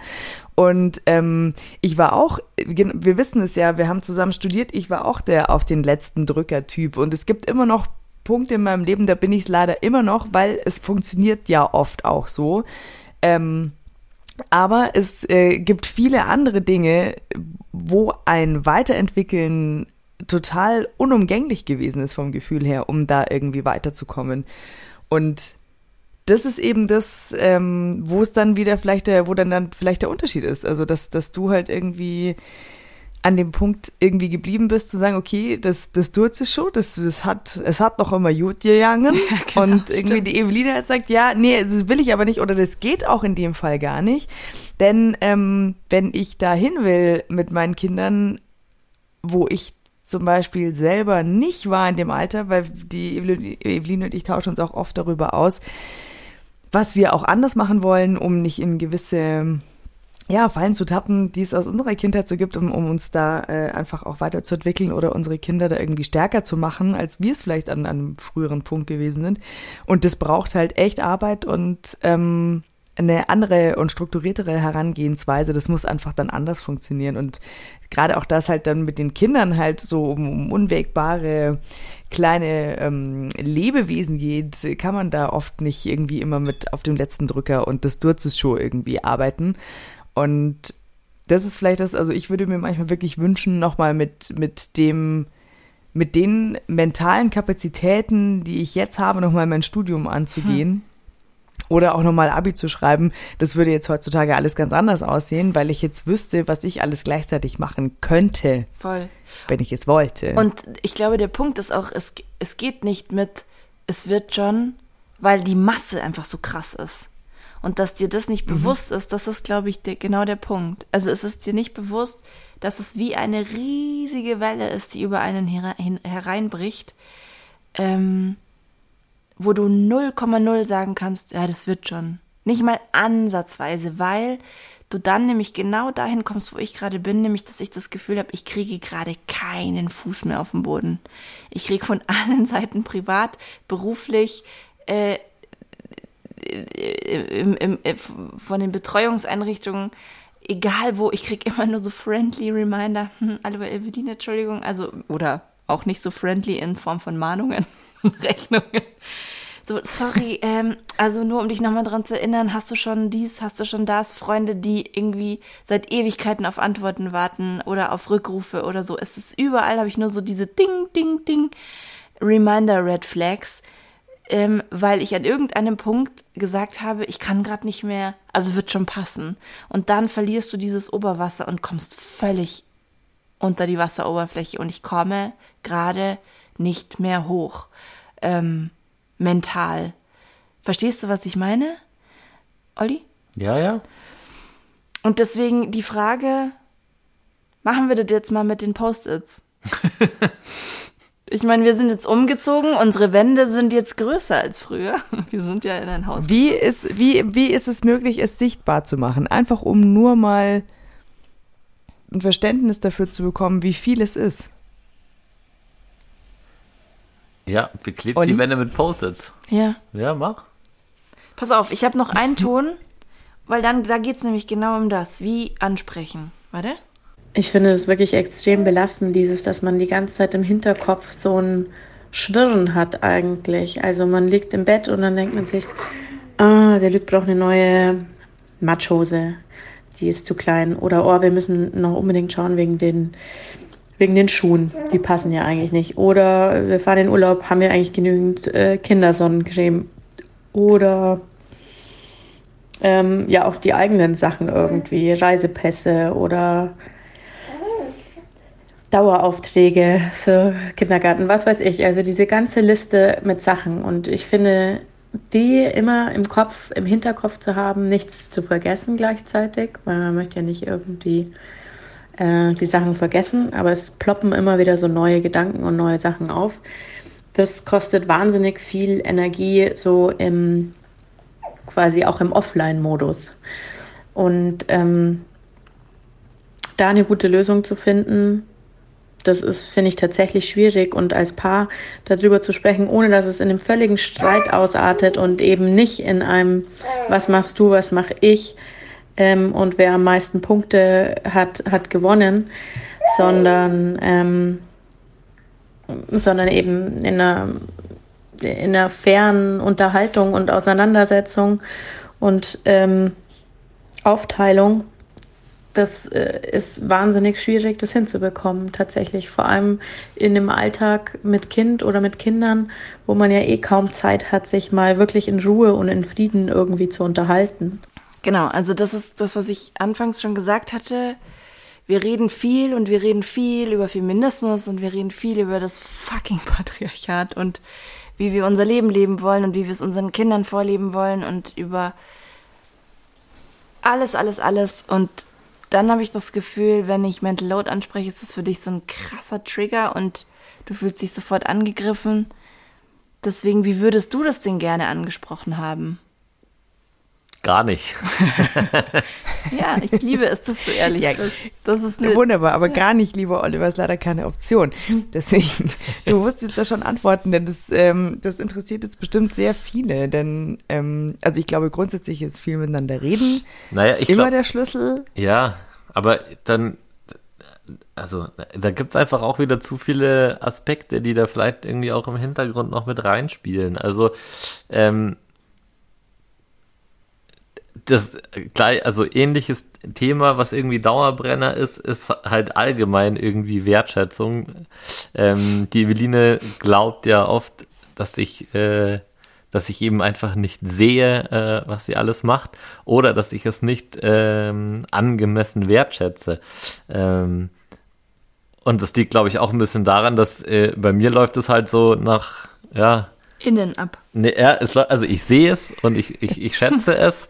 Und ähm, ich war auch, wir wissen es ja, wir haben zusammen studiert, ich war auch der auf den letzten Drücker-Typ und es gibt immer noch Punkte in meinem Leben, da bin ich es leider immer noch, weil es funktioniert ja oft auch so. Ähm, aber es äh, gibt viele andere Dinge, wo ein Weiterentwickeln total unumgänglich gewesen ist vom Gefühl her, um da irgendwie weiterzukommen. Und das ist eben das, ähm, wo es dann wieder vielleicht der, wo dann, dann vielleicht der Unterschied ist. Also dass, dass du halt irgendwie an dem Punkt irgendwie geblieben bist, zu sagen, okay, das, das tut es schon, das, das hat, es hat noch immer gut gegangen. Ja, genau, und irgendwie stimmt. Die Eveline hat gesagt, ja, nee, das will ich aber nicht oder das geht auch in dem Fall gar nicht. Denn ähm, wenn ich da hin will mit meinen Kindern, wo ich zum Beispiel selber nicht war in dem Alter, weil die Eveline und ich tauschen uns auch oft darüber aus, was wir auch anders machen wollen, um nicht in gewisse ja, Fallen zu tappen, die es aus unserer Kindheit so gibt, um, um uns da äh, einfach auch weiterzuentwickeln oder unsere Kinder da irgendwie stärker zu machen, als wir es vielleicht an, an einem früheren Punkt gewesen sind. Und das braucht halt echt Arbeit und ähm, eine andere und strukturiertere Herangehensweise. Das muss einfach dann anders funktionieren. Und gerade auch das halt dann mit den Kindern halt so um, um unwägbare kleine ähm, Lebewesen geht, kann man da oft nicht irgendwie immer mit auf dem letzten Drücker und das Durst-Show irgendwie arbeiten. Und das ist vielleicht das, also ich würde mir manchmal wirklich wünschen, nochmal mit, mit dem, mit den mentalen Kapazitäten, die ich jetzt habe, nochmal mein Studium anzugehen. Hm. Oder auch nochmal Abi zu schreiben. Das würde jetzt heutzutage alles ganz anders aussehen, weil ich jetzt wüsste, was ich alles gleichzeitig machen könnte. Voll. Wenn ich es wollte. Und ich glaube, der Punkt ist auch, es, es geht nicht mit, es wird schon, weil die Masse einfach so krass ist. Und dass dir das nicht bewusst mhm. ist, das ist, glaube ich, der, genau der Punkt. Also es ist dir nicht bewusst, dass es wie eine riesige Welle ist, die über einen her- hin- hereinbricht, ähm, wo du null Komma null sagen kannst, ja, das wird schon. Nicht mal ansatzweise, weil du dann nämlich genau dahin kommst, wo ich gerade bin, nämlich, dass ich das Gefühl habe, ich kriege gerade keinen Fuß mehr auf den Boden. Ich kriege von allen Seiten privat, beruflich, äh, Im, im, im, von den Betreuungseinrichtungen, egal wo, ich kriege immer nur so friendly Reminder, hm, Oliver, Eveline, Entschuldigung, also, oder auch nicht so friendly in Form von Mahnungen und Rechnungen. So, sorry, ähm, also nur um dich nochmal dran zu erinnern, hast du schon dies, hast du schon das, Freunde, die irgendwie seit Ewigkeiten auf Antworten warten oder auf Rückrufe oder so. Es ist überall, habe ich nur so diese Ding, Ding, Ding Reminder Red Flags, Ähm, weil ich an irgendeinem Punkt gesagt habe, ich kann gerade nicht mehr, also wird schon passen. Und dann verlierst du dieses Oberwasser und kommst völlig unter die Wasseroberfläche und ich komme gerade nicht mehr hoch, ähm, mental. Verstehst du, was ich meine, Olli? Ja, ja. Und deswegen die Frage, machen wir das jetzt mal mit den Post-its? Ich meine, wir sind jetzt umgezogen, unsere Wände sind jetzt größer als früher. Wir sind ja in ein Haus. Wie ist, wie, wie ist es möglich, es sichtbar zu machen? Einfach um nur mal ein Verständnis dafür zu bekommen, wie viel es ist. Ja, beklebt Olli? Die Wände mit Post-its. Ja. Ja, mach. Pass auf, ich habe noch einen Ton, weil dann da geht es nämlich genau um das, wie ansprechen. Warte. Ich finde das wirklich extrem belastend, dieses, dass man die ganze Zeit im Hinterkopf so ein Schwirren hat eigentlich. Also man liegt im Bett und dann denkt man sich, ah, der Luke braucht eine neue Matschhose, die ist zu klein. Oder, oh, wir müssen noch unbedingt schauen wegen den, wegen den Schuhen, die passen ja eigentlich nicht. Oder wir fahren in den Urlaub, haben wir eigentlich genügend äh, Kindersonnencreme. Oder... Ähm, ja, auch die eigenen Sachen irgendwie, Reisepässe oder Daueraufträge für Kindergarten, was weiß ich. Also diese ganze Liste mit Sachen. Und ich finde, die immer im Kopf, im Hinterkopf zu haben, nichts zu vergessen gleichzeitig, weil man möchte ja nicht irgendwie äh, die Sachen vergessen, aber es ploppen immer wieder so neue Gedanken und neue Sachen auf. Das kostet wahnsinnig viel Energie, so im quasi auch im Offline-Modus. Und ähm, da eine gute Lösung zu finden, das ist, finde ich, tatsächlich schwierig. Und als Paar darüber zu sprechen, ohne dass es in einem völligen Streit ausartet und eben nicht in einem, was machst du, was mache ich ähm, und wer am meisten Punkte hat, hat gewonnen, sondern, ähm, sondern eben in einer in einer fairen Unterhaltung und Auseinandersetzung und ähm, Aufteilung, das äh, ist wahnsinnig schwierig, das hinzubekommen tatsächlich. Vor allem in dem Alltag mit Kind oder mit Kindern, wo man ja eh kaum Zeit hat, sich mal wirklich in Ruhe und in Frieden irgendwie zu unterhalten. Genau, also das ist das, was ich anfangs schon gesagt hatte. Wir reden viel und wir reden viel über Feminismus und wir reden viel über das fucking Patriarchat und wie wir unser Leben leben wollen und wie wir es unseren Kindern vorleben wollen und über alles, alles, alles. Und dann habe ich das Gefühl, wenn ich Mental Load anspreche, ist das für dich so ein krasser Trigger und du fühlst dich sofort angegriffen. Deswegen, wie würdest du das denn gerne angesprochen haben? Gar nicht. Ja, ich liebe es, dass du ehrlich ja, bist. Das ist ne, wunderbar, aber ja. gar nicht, lieber Oliver, ist leider keine Option. Deswegen, du musst jetzt da schon antworten, denn das, ähm, das interessiert jetzt bestimmt sehr viele. Denn, ähm, also ich glaube, grundsätzlich ist viel miteinander reden naja, ich immer glaub, der Schlüssel. Ja, aber dann, also da gibt es einfach auch wieder zu viele Aspekte, die da vielleicht irgendwie auch im Hintergrund noch mit reinspielen. Also, ähm, Das gleich, also ähnliches Thema, was irgendwie Dauerbrenner ist, ist halt allgemein irgendwie Wertschätzung. Ähm, die Eveline glaubt ja oft, dass ich, äh, dass ich eben einfach nicht sehe, äh, was sie alles macht, oder dass ich es nicht ähm, angemessen wertschätze. Ähm, und das liegt, glaube ich, auch ein bisschen daran, dass äh, bei mir läuft es halt so nach, ja. Innen ab. Ne, ja, es, also ich sehe es und ich, ich, ich schätze es.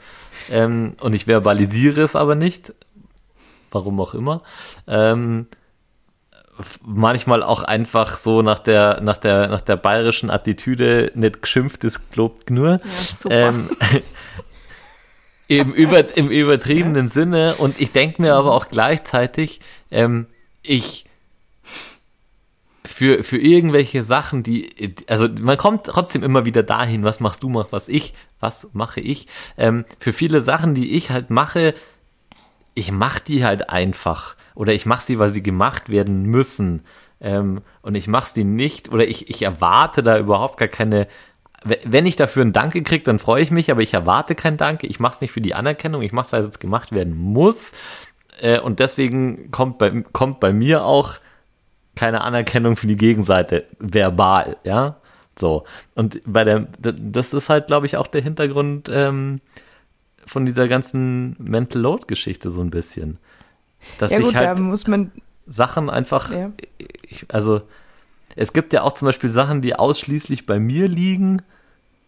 Ähm, und ich verbalisiere es aber nicht, warum auch immer, ähm, manchmal auch einfach so nach der, nach der, nach der bayerischen Attitüde, nicht geschimpft ist, gelobt nur, ja, super. Ähm, im, über, im übertriebenen ja. Sinne, und ich denke mir aber auch gleichzeitig, ähm, ich Für, für irgendwelche Sachen, die, also man kommt trotzdem immer wieder dahin, was machst du, mach was ich, was mache ich, ähm, für viele Sachen, die ich halt mache, ich mache die halt einfach, oder ich mache sie, weil sie gemacht werden müssen, ähm, und ich mache sie nicht, oder ich, ich erwarte da überhaupt gar keine, wenn ich dafür einen Danke kriege, dann freue ich mich, aber ich erwarte keinen Danke, ich mache es nicht für die Anerkennung, ich mache es, weil es jetzt gemacht werden muss, äh, und deswegen kommt bei, kommt bei mir auch keine Anerkennung für die Gegenseite, verbal, ja, so. Und bei der, das ist halt, glaube ich, auch der Hintergrund ähm, von dieser ganzen Mental Load-Geschichte so ein bisschen. Dass ja gut, ich halt da muss man Sachen einfach, ja. ich, also es gibt ja auch zum Beispiel Sachen, die ausschließlich bei mir liegen,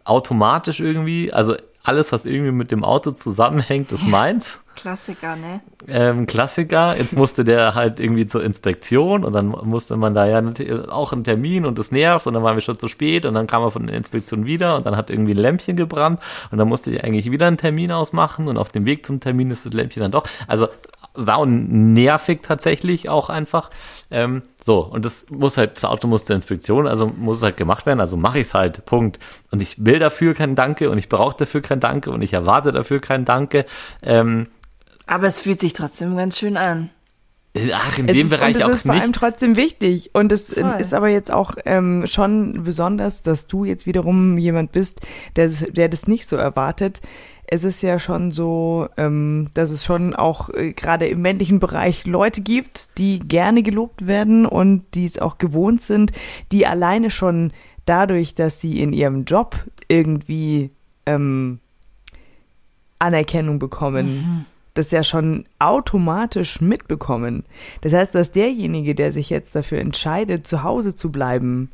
automatisch irgendwie, also alles, was irgendwie mit dem Auto zusammenhängt, ist meins. Klassiker, ne? Ähm, Klassiker. Jetzt musste der halt irgendwie zur Inspektion und dann musste man da ja auch einen Termin und das nervt und dann waren wir schon zu spät und dann kam er von der Inspektion wieder und dann hat irgendwie ein Lämpchen gebrannt und dann musste ich eigentlich wieder einen Termin ausmachen und auf dem Weg zum Termin ist das Lämpchen dann doch. Also sau nervig tatsächlich auch einfach. Ähm, so, und das muss halt, das Auto muss zur Inspektion, also muss es halt gemacht werden, also mache ich es halt, Punkt. Und ich will dafür keinen Danke und ich brauche dafür keinen Danke und ich erwarte dafür keinen Danke. Ähm, Aber es fühlt sich trotzdem ganz schön an. Ach, in dem Bereich auch nicht. Und es ist vor allem trotzdem wichtig. Und es ist aber jetzt auch ähm, schon besonders, dass du jetzt wiederum jemand bist, der, der das nicht so erwartet. Es ist ja schon so, ähm, dass es schon auch äh, gerade im männlichen Bereich Leute gibt, die gerne gelobt werden und die es auch gewohnt sind, die alleine schon dadurch, dass sie in ihrem Job irgendwie ähm, Anerkennung bekommen, mhm. das ja schon automatisch mitbekommen. Das heißt, dass derjenige, der sich jetzt dafür entscheidet, zu Hause zu bleiben,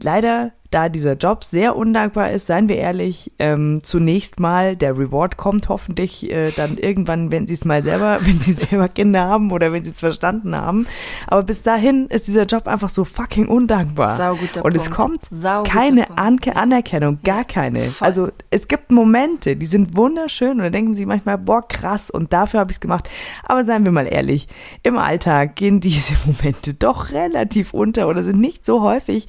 leider, da dieser Job sehr undankbar ist, seien wir ehrlich, ähm, zunächst mal, der Reward kommt hoffentlich äh, dann irgendwann, wenn sie es mal selber, wenn sie selber Kinder haben oder wenn sie es verstanden haben. Aber bis dahin ist dieser Job einfach so fucking undankbar. Sauguter Und es Punkt. kommt Sauguter keine An- Anerkennung, gar keine. Also es gibt Momente, die sind wunderschön und da denken sie manchmal, boah krass und dafür habe ich es gemacht. Aber seien wir mal ehrlich, im Alltag gehen diese Momente doch relativ unter oder sind nicht so häufig,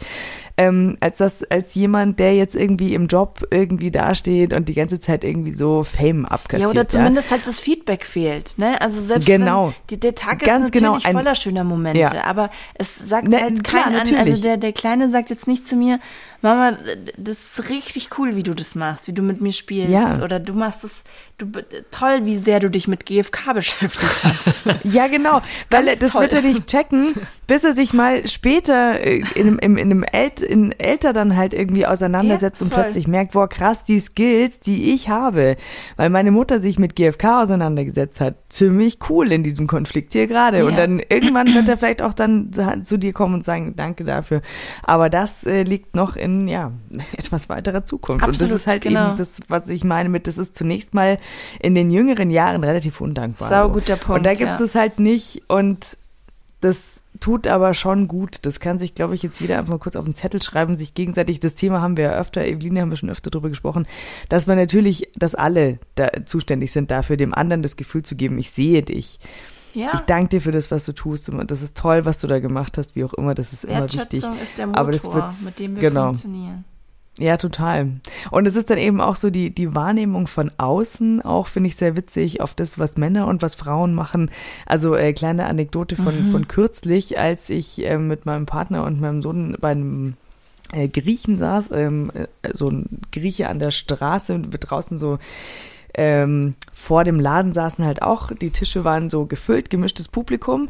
ähm, als dass als jemand, der jetzt irgendwie im Job irgendwie dasteht und die ganze Zeit irgendwie so Fame abkassiert. Ja, oder zumindest ja. halt das Feedback fehlt, ne? Also selbst genau. wenn, der Tag ist Ganz natürlich genau. voller Ein, schöner Momente, ja. aber es sagt Na, halt klar, keinen natürlich. an, also der, der Kleine sagt jetzt nicht zu mir, Mama, das ist richtig cool, wie du das machst, wie du mit mir spielst ja. oder du machst es, du toll, wie sehr du dich mit G F K beschäftigt hast. Ja, genau, weil Ganz das toll. wird er nicht checken, bis er sich mal später in einem in einem ält, in älter dann halt irgendwie auseinandersetzt ja, und plötzlich merkt, boah, krass, die Skills, die ich habe, weil meine Mutter sich mit G F K auseinandergesetzt hat, ziemlich cool in diesem Konflikt hier gerade ja. und dann irgendwann wird er vielleicht auch dann zu dir kommen und sagen, danke dafür, aber das äh, liegt noch in ja, etwas weiterer Zukunft. Absolut, und das ist halt genau. eben das, was ich meine mit, das ist zunächst mal in den jüngeren Jahren relativ undankbar. Sau guter Punkt. Und da gibt es ja. es halt nicht und das tut aber schon gut. Das kann sich, glaube ich, jetzt jeder einfach mal kurz auf den Zettel schreiben, sich gegenseitig, das Thema haben wir ja öfter, Eveline haben wir schon öfter drüber gesprochen, dass man natürlich, dass alle da zuständig sind dafür, dem anderen das Gefühl zu geben, ich sehe dich. Ja. Ich danke dir für das, was du tust. Das ist toll, was du da gemacht hast, wie auch immer. Das ist immer wichtig. Wertschätzung ist der Motor, aber das wird's, mit dem wir genau. funktionieren. Ja, total. Und es ist dann eben auch so die, die Wahrnehmung von außen, auch finde ich sehr witzig, auf das, was Männer und was Frauen machen. Also äh, kleine Anekdote von, mhm. von kürzlich, als ich äh, mit meinem Partner und meinem Sohn bei einem äh, Griechen saß, ähm, so ein Grieche an der Straße, und draußen so ähm, vor dem Laden saßen halt auch, die Tische waren so gefüllt, gemischtes Publikum,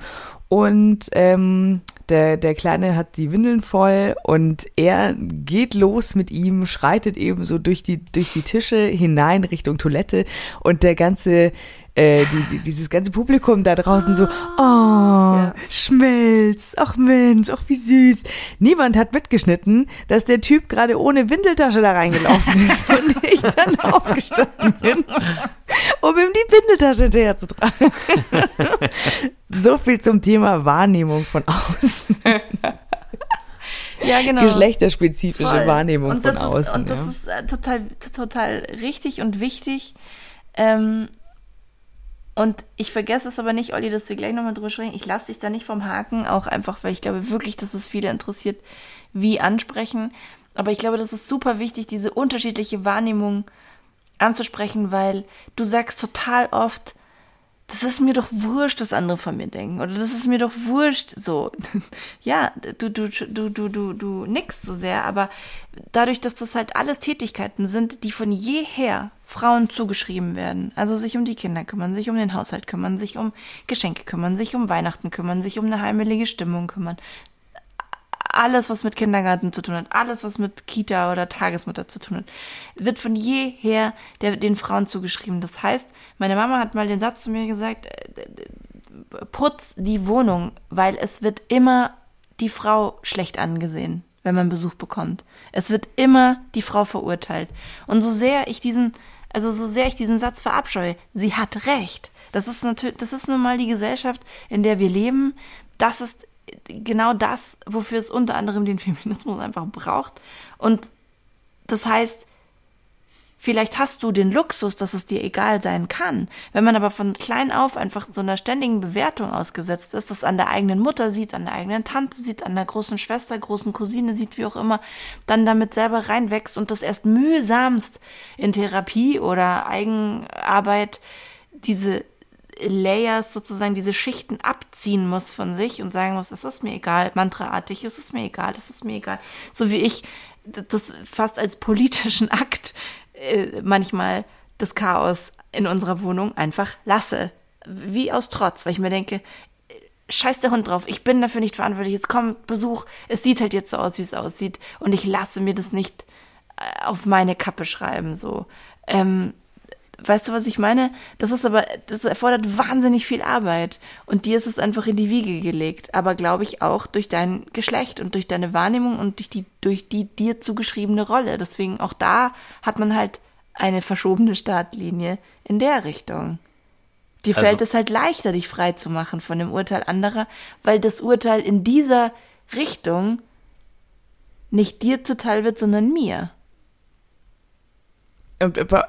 und ähm, Der, der Kleine hat die Windeln voll und er geht los mit ihm, schreitet eben so durch die, durch die Tische hinein Richtung Toilette, und der ganze, äh, die, die, dieses ganze Publikum da draußen so, oh, ja. Schmelz, ach Mensch, ach wie süß. Niemand hat mitgeschnitten, dass der Typ gerade ohne Windeltasche da reingelaufen ist und ich dann aufgestanden bin, um ihm die Windeltasche hinterherzutragen. So viel zum Thema Wahrnehmung von außen. Ja, genau. Geschlechterspezifische Voll. Wahrnehmung und von ist, außen. Und ja. das ist äh, total, total richtig und wichtig. Ähm, und ich vergesse es aber nicht, Olli, dass wir gleich nochmal drüber sprechen. Ich lasse dich da nicht vom Haken, auch einfach, weil ich glaube wirklich, dass es viele interessiert, wie ansprechen. Aber ich glaube, das ist super wichtig, diese unterschiedliche Wahrnehmung anzusprechen, weil du sagst total oft, das ist mir doch wurscht, was andere von mir denken, oder das ist mir doch wurscht, so. Ja, du, du, du, du, du, du nickst so sehr, aber dadurch, dass das halt alles Tätigkeiten sind, die von jeher Frauen zugeschrieben werden, also sich um die Kinder kümmern, sich um den Haushalt kümmern, sich um Geschenke kümmern, sich um Weihnachten kümmern, sich um eine heimelige Stimmung kümmern, alles, was mit Kindergarten zu tun hat, alles, was mit Kita oder Tagesmutter zu tun hat, wird von jeher der, den Frauen zugeschrieben. Das heißt, meine Mama hat mal den Satz zu mir gesagt, putz die Wohnung, weil es wird immer die Frau schlecht angesehen, wenn man Besuch bekommt. Es wird immer die Frau verurteilt. Und so sehr ich diesen, also so sehr ich diesen Satz verabscheue, sie hat recht. Das ist natürlich, das ist nun mal die Gesellschaft, in der wir leben. Das ist genau das, wofür es unter anderem den Feminismus einfach braucht. Und das heißt, vielleicht hast du den Luxus, dass es dir egal sein kann. Wenn man aber von klein auf einfach so einer ständigen Bewertung ausgesetzt ist, das an der eigenen Mutter sieht, an der eigenen Tante sieht, an der großen Schwester, großen Cousine sieht, wie auch immer, dann damit selber reinwächst und das erst mühsamst in Therapie oder Eigenarbeit diese Layers sozusagen, diese Schichten abziehen muss von sich und sagen muss, es ist mir egal, mantraartig, es ist mir egal, es ist mir egal. So wie ich das fast als politischen Akt äh, manchmal das Chaos in unserer Wohnung einfach lasse. Wie aus Trotz, weil ich mir denke, scheiß der Hund drauf, ich bin dafür nicht verantwortlich, jetzt kommt Besuch, es sieht halt jetzt so aus, wie es aussieht, und ich lasse mir das nicht auf meine Kappe schreiben, so. Ähm, Weißt du, was ich meine? Das ist aber, das erfordert wahnsinnig viel Arbeit. Und dir ist es einfach in die Wiege gelegt. Aber glaube ich auch durch dein Geschlecht und durch deine Wahrnehmung und durch die, durch die dir zugeschriebene Rolle. Deswegen auch da hat man halt eine verschobene Startlinie in der Richtung. Dir also fällt es halt leichter, dich frei zu machen von dem Urteil anderer, weil das Urteil in dieser Richtung nicht dir zuteil wird, sondern mir.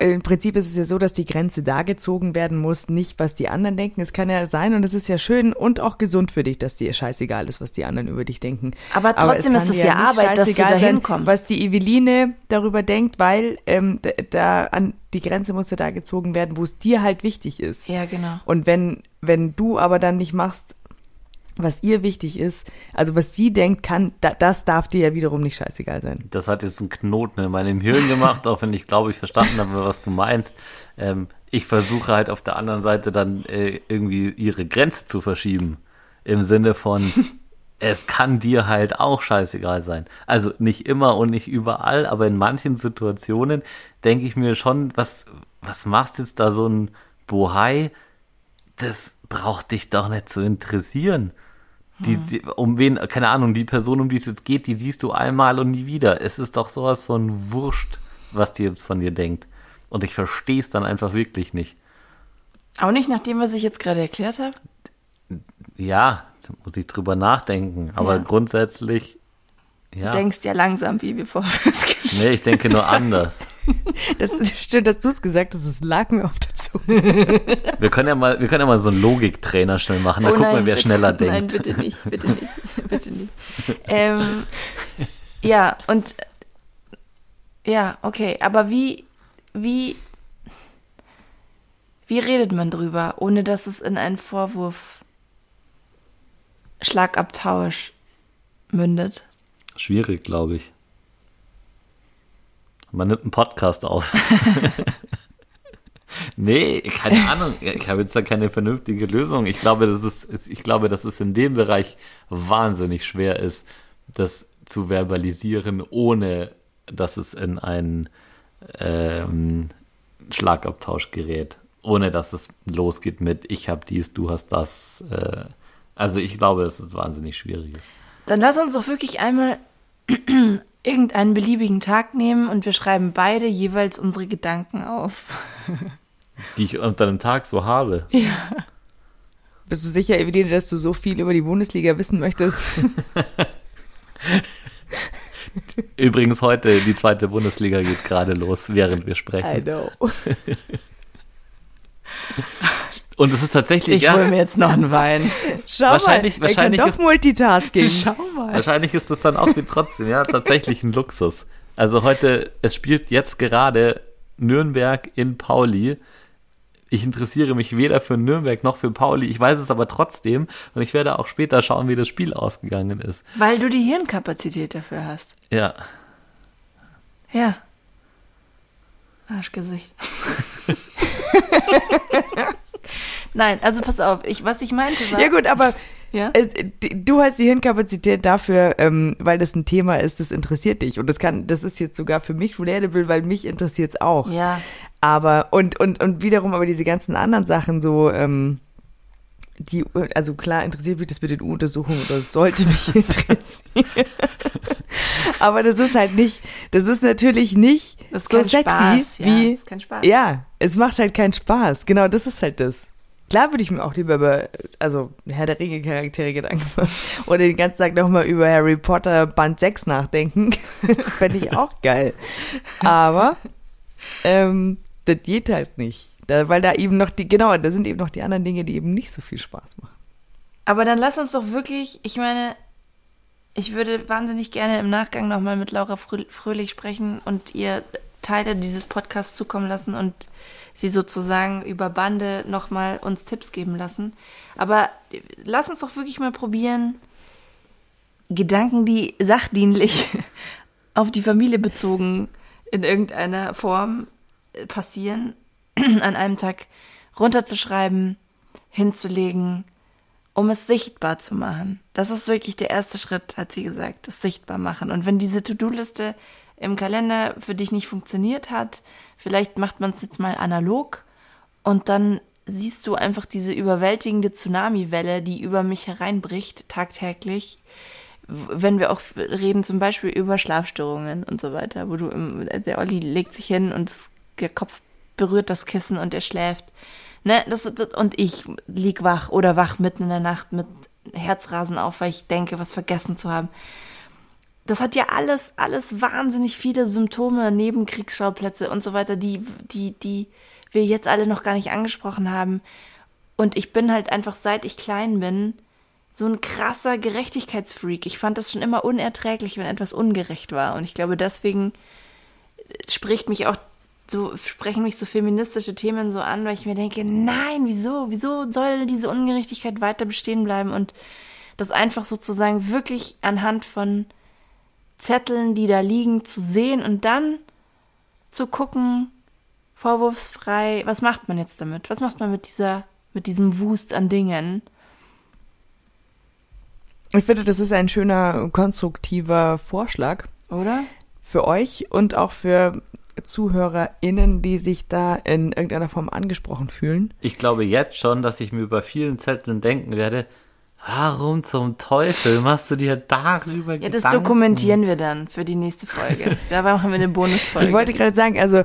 Im Prinzip ist es ja so, dass die Grenze da gezogen werden muss, nicht was die anderen denken. Es kann ja sein, und es ist ja schön und auch gesund für dich, dass dir scheißegal ist, was die anderen über dich denken. Aber trotzdem ist es ja Arbeit, dass du da hinkommst. Was die Eveline darüber denkt, weil ähm, da an die Grenze muss ja da gezogen werden, wo es dir halt wichtig ist. Ja, genau. Und wenn, wenn du aber dann nicht machst, was ihr wichtig ist, also was sie denkt, kann, da, das darf dir ja wiederum nicht scheißegal sein. Das hat jetzt einen Knoten in meinem Hirn gemacht, auch wenn ich, glaube ich, verstanden habe, was du meinst. Ähm, ich versuche halt auf der anderen Seite dann äh, irgendwie ihre Grenze zu verschieben, im Sinne von, es kann dir halt auch scheißegal sein. Also nicht immer und nicht überall, aber in manchen Situationen denke ich mir schon, was, was machst jetzt da so ein Bohai, das braucht dich doch nicht zu interessieren. Die, die, um wen, keine Ahnung, die Person, um die es jetzt geht, die siehst du einmal und nie wieder. Es ist doch sowas von wurscht, was die jetzt von dir denkt. Und ich verstehe es dann einfach wirklich nicht. Auch nicht nach dem, was ich jetzt gerade erklärt habe? ja, muss ich drüber nachdenken, aber ja. grundsätzlich, ja. Du denkst ja langsam, wie bevor wir es geschrieben haben. Nee, ich denke nur anders. Das ist schön, dass du es gesagt hast, es lag mir auf der Zunge. Wir können ja mal, wir können ja mal so einen Logiktrainer schnell machen, dann oh gucken wir, wer bitte, schneller denkt. Nein, bitte nicht, bitte nicht, bitte nicht. Ähm, ja, und, ja, okay, aber wie, wie, wie redet man drüber, ohne dass es in einen Vorwurf, Schlagabtausch mündet? Schwierig, glaube ich. Man nimmt einen Podcast auf. Nee, keine Ahnung. Ich habe jetzt da keine vernünftige Lösung. Ich glaube, dass es, ich glaube, dass es in dem Bereich wahnsinnig schwer ist, das zu verbalisieren, ohne dass es in einen ähm, Schlagabtausch gerät. Ohne dass es losgeht mit ich habe dies, du hast das. Äh, also ich glaube, dass es wahnsinnig schwierig ist. Dann lass uns doch wirklich einmal irgendeinen beliebigen Tag nehmen und wir schreiben beide jeweils unsere Gedanken auf. Die ich unter dem Tag so habe. Ja. Bist du sicher, Eveline, dass du so viel über die Bundesliga wissen möchtest? Übrigens heute, die zweite Bundesliga geht gerade los, während wir sprechen. I know. Und es ist tatsächlich, ich ja. Ich hole mir jetzt noch einen Wein. Schau wahrscheinlich, mal, wahrscheinlich kann ist, doch Multitasking. Schau mal. Wahrscheinlich ist das dann auch wie trotzdem, ja, tatsächlich ein Luxus. Also heute, es spielt jetzt gerade Nürnberg in Pauli. Ich interessiere mich weder für Nürnberg noch für Pauli. Ich weiß es aber trotzdem und ich werde auch später schauen, wie das Spiel ausgegangen ist. Weil du die Hirnkapazität dafür hast. Ja. Ja. Arschgesicht. Nein, also pass auf, ich, was ich meinte war... Ja gut, aber ja? du hast die Hirnkapazität dafür, ähm, weil das ein Thema ist, das interessiert dich. Und das kann, das ist jetzt sogar für mich relatable, weil mich interessiert es auch. Ja. Aber, und, und, und wiederum aber diese ganzen anderen Sachen so, ähm, die, also klar interessiert mich das mit den U-Untersuchungen oder sollte mich interessieren. Aber das ist halt nicht, das ist natürlich nicht das ist so sexy Spaß, wie... Ja, das ist kein Spaß. Ja, es macht halt keinen Spaß. Genau, das ist halt das. Klar würde ich mir auch lieber über, also Herr der Ringe-Charaktere Gedanken machen oder den ganzen Tag nochmal über Harry Potter Band sechs nachdenken. Fände ich auch geil. Aber ähm, das geht halt nicht. Da, weil da eben noch die, genau, da sind eben noch die anderen Dinge, die eben nicht so viel Spaß machen. Aber dann lass uns doch wirklich, ich meine, ich würde wahnsinnig gerne im Nachgang nochmal mit Laura Fröhlich sprechen und ihr Teile dieses Podcasts zukommen lassen und sie sozusagen über Bande nochmal uns Tipps geben lassen. Aber lass uns doch wirklich mal probieren, Gedanken, die sachdienlich auf die Familie bezogen in irgendeiner Form passieren, an einem Tag runterzuschreiben, hinzulegen, um es sichtbar zu machen. Das ist wirklich der erste Schritt, hat sie gesagt, das sichtbar machen. Und wenn diese To-Do-Liste im Kalender für dich nicht funktioniert hat, vielleicht macht man es jetzt mal analog und dann siehst du einfach diese überwältigende Tsunami-Welle, die über mich hereinbricht, tagtäglich, wenn wir auch reden zum Beispiel über Schlafstörungen und so weiter, wo du, im, der Olli legt sich hin und der Kopf berührt das Kissen und er schläft. Ne, das, das, und ich lieg wach oder wach mitten in der Nacht mit Herzrasen auf, weil ich denke, was vergessen zu haben. Das hat ja alles, alles wahnsinnig viele Symptome, Nebenkriegsschauplätze und so weiter, die, die, die wir jetzt alle noch gar nicht angesprochen haben. Und ich bin halt einfach, seit ich klein bin, so ein krasser Gerechtigkeitsfreak. Ich fand das schon immer unerträglich, wenn etwas ungerecht war. Und ich glaube, deswegen spricht mich auch so, sprechen mich so feministische Themen so an, weil ich mir denke, nein, wieso, wieso soll diese Ungerechtigkeit weiter bestehen bleiben? Und das einfach sozusagen wirklich anhand von Zetteln, die da liegen, zu sehen und dann zu gucken, vorwurfsfrei, was macht man jetzt damit? Was macht man mit dieser, mit diesem Wust an Dingen? Ich finde, das ist ein schöner, konstruktiver Vorschlag. Oder? Für euch und auch für ZuhörerInnen, die sich da in irgendeiner Form angesprochen fühlen. Ich glaube jetzt schon, dass ich mir über vielen Zetteln denken werde, warum zum Teufel machst du dir darüber Gedanken? Ja, das Gedanken? Dokumentieren wir dann für die nächste Folge. Da machen wir eine Bonusfolge. Ich wollte gerade sagen, also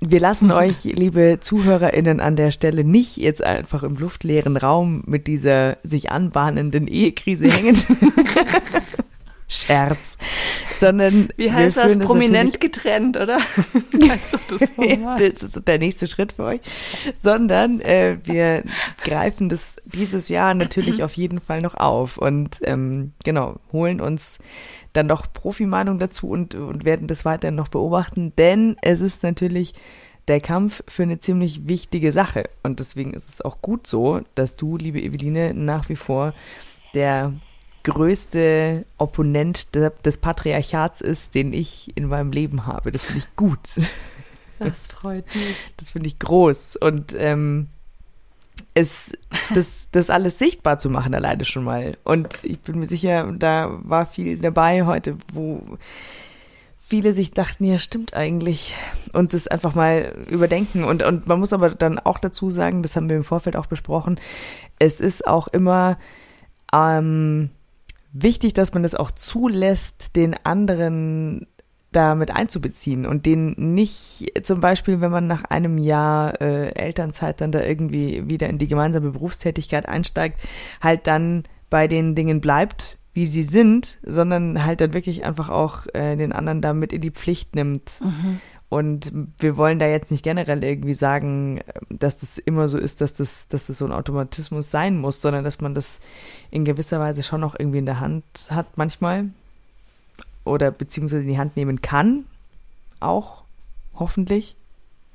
Wir lassen euch, liebe ZuhörerInnen, an der Stelle nicht jetzt einfach im luftleeren Raum mit dieser sich anbahnenden Ehekrise hängen. Scherz. Sondern wie heißt das? das? Prominent getrennt, oder? Also das, das ist der nächste Schritt für euch. Sondern äh, wir greifen das dieses Jahr natürlich auf jeden Fall noch auf und ähm, genau, holen uns dann noch Profi-Meinung dazu und, und werden das weiterhin noch beobachten, denn es ist natürlich der Kampf für eine ziemlich wichtige Sache und deswegen ist es auch gut so, dass du, liebe Eveline, nach wie vor der größte Opponent de, des Patriarchats ist, den ich in meinem Leben habe. Das finde ich gut. Das freut mich. Das finde ich groß. Und ähm, es, das, das alles sichtbar zu machen, alleine schon mal. Und ich bin mir sicher, da war viel dabei heute, wo viele sich dachten, ja, stimmt eigentlich. Und das einfach mal überdenken. Und, und man muss aber dann auch dazu sagen, das haben wir im Vorfeld auch besprochen, es ist auch immer ähm, wichtig, dass man das auch zulässt, den anderen damit einzubeziehen und den nicht zum Beispiel, wenn man nach einem Jahr äh, Elternzeit dann da irgendwie wieder in die gemeinsame Berufstätigkeit einsteigt, halt dann bei den Dingen bleibt, wie sie sind, sondern halt dann wirklich einfach auch äh, den anderen da mit in die Pflicht nimmt. Mhm. Und wir wollen da jetzt nicht generell irgendwie sagen, dass das immer so ist, dass das, dass das so ein Automatismus sein muss, sondern dass man das in gewisser Weise schon noch irgendwie in der Hand hat manchmal oder beziehungsweise in die Hand nehmen kann, auch hoffentlich,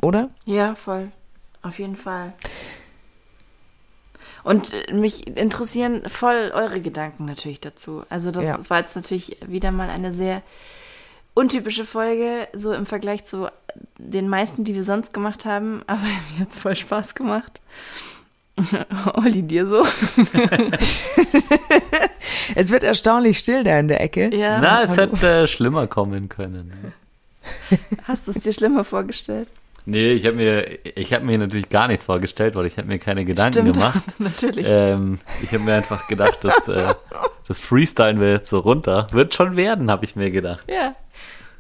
oder? Ja, voll, auf jeden Fall. Und mich interessieren voll eure Gedanken natürlich dazu. Also das, ja. das war jetzt natürlich wieder mal eine sehr untypische Folge, so im Vergleich zu den meisten, die wir sonst gemacht haben, aber mir hat es voll Spaß gemacht. Olli, dir so? Es wird erstaunlich still da in der Ecke. Ja. Na, es hätte äh, schlimmer kommen können. Ne? Hast du es dir schlimmer vorgestellt? Nee, ich habe mir, ich hab mir natürlich gar nichts vorgestellt, weil ich habe mir keine Gedanken Stimmt, gemacht. Natürlich. Ähm, ich habe mir einfach gedacht, dass äh, das Freestyle wir jetzt so runter. Wird schon werden, habe ich mir gedacht. Ja.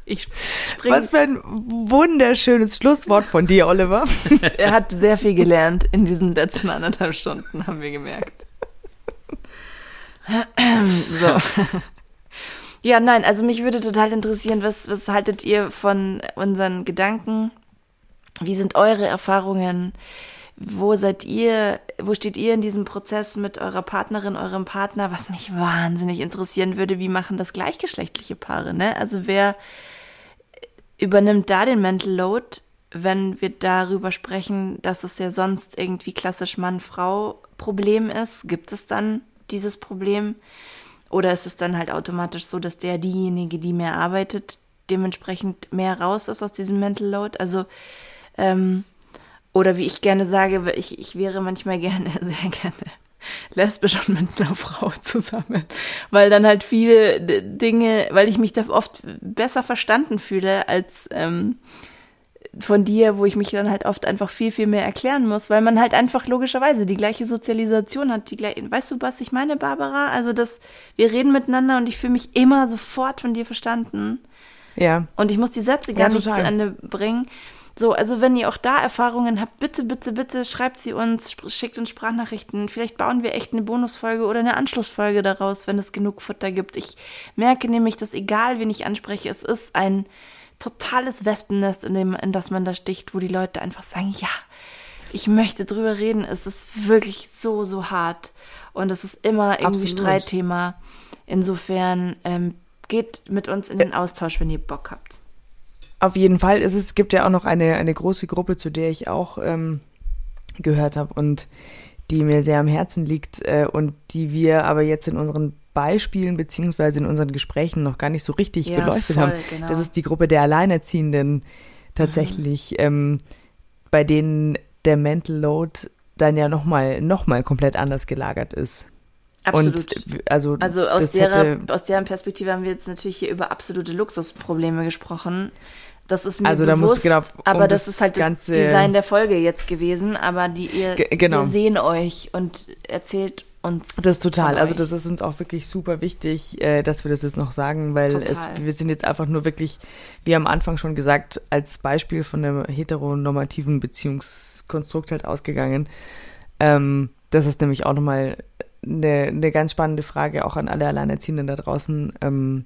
Ich spring. Was für ein wunderschönes Schlusswort von dir, Oliver. Er hat sehr viel gelernt in diesen letzten anderthalb Stunden, haben wir gemerkt. So. Ja, nein, also mich würde total interessieren, was, was haltet ihr von unseren Gedanken? Wie sind eure Erfahrungen? Wo seid ihr, wo steht ihr in diesem Prozess mit eurer Partnerin, eurem Partner? Was mich wahnsinnig interessieren würde, wie machen das gleichgeschlechtliche Paare, ne? Also wer übernimmt da den Mental Load, wenn wir darüber sprechen, dass es ja sonst irgendwie klassisch Mann-Frau-Problem ist? Gibt es dann dieses Problem? Oder ist es dann halt automatisch so, dass der, diejenige, die mehr arbeitet, dementsprechend mehr raus ist aus diesem Mental Load? Also, ähm, oder wie ich gerne sage, ich, ich wäre manchmal gerne, sehr gerne lesbisch und mit einer Frau zusammen, weil dann halt viele Dinge, weil ich mich da oft besser verstanden fühle als ähm, von dir, wo ich mich dann halt oft einfach viel, viel mehr erklären muss, weil man halt einfach logischerweise die gleiche Sozialisation hat, die gleiche, weißt du, was ich meine, Barbara? Also das, wir reden miteinander und ich fühle mich immer sofort von dir verstanden. Ja. Und ich muss die Sätze gar ja, nicht zu Ende bringen. So, also wenn ihr auch da Erfahrungen habt, bitte, bitte, bitte schreibt sie uns, schickt uns Sprachnachrichten. Vielleicht bauen wir echt eine Bonusfolge oder eine Anschlussfolge daraus, wenn es genug Futter gibt. Ich merke nämlich, dass egal, wen ich anspreche, es ist ein totales Wespennest, in dem, in das man da sticht, wo die Leute einfach sagen, ja, ich möchte drüber reden. Es ist wirklich so, so hart und es ist immer irgendwie Absolut. Streitthema. Insofern ähm, geht mit uns in den Austausch, wenn ihr Bock habt. Auf jeden Fall ist es, gibt ja auch noch eine, eine große Gruppe, zu der ich auch ähm, gehört habe und die mir sehr am Herzen liegt äh, und die wir aber jetzt in unseren Beispielen beziehungsweise in unseren Gesprächen noch gar nicht so richtig ja, beleuchtet voll, haben. Genau. Das ist die Gruppe der Alleinerziehenden tatsächlich, mhm. ähm, bei denen der Mental Load dann ja nochmal noch mal komplett anders gelagert ist. Absolut. Und, also also aus, derer, aus deren Perspektive haben wir jetzt natürlich hier über absolute Luxusprobleme gesprochen. Das ist mir also bewusst, da muss, genau, um aber das, das ist halt das Design der Folge jetzt gewesen, aber die ihr, g- genau. ihr sehen euch und erzählt uns... Das total, also das ist uns auch wirklich super wichtig, dass wir das jetzt noch sagen, weil es, wir sind jetzt einfach nur wirklich, wie am Anfang schon gesagt, als Beispiel von einem heteronormativen Beziehungskonstrukt halt ausgegangen. Ähm, das ist nämlich auch nochmal eine, eine ganz spannende Frage, auch an alle Alleinerziehenden da draußen. Ähm,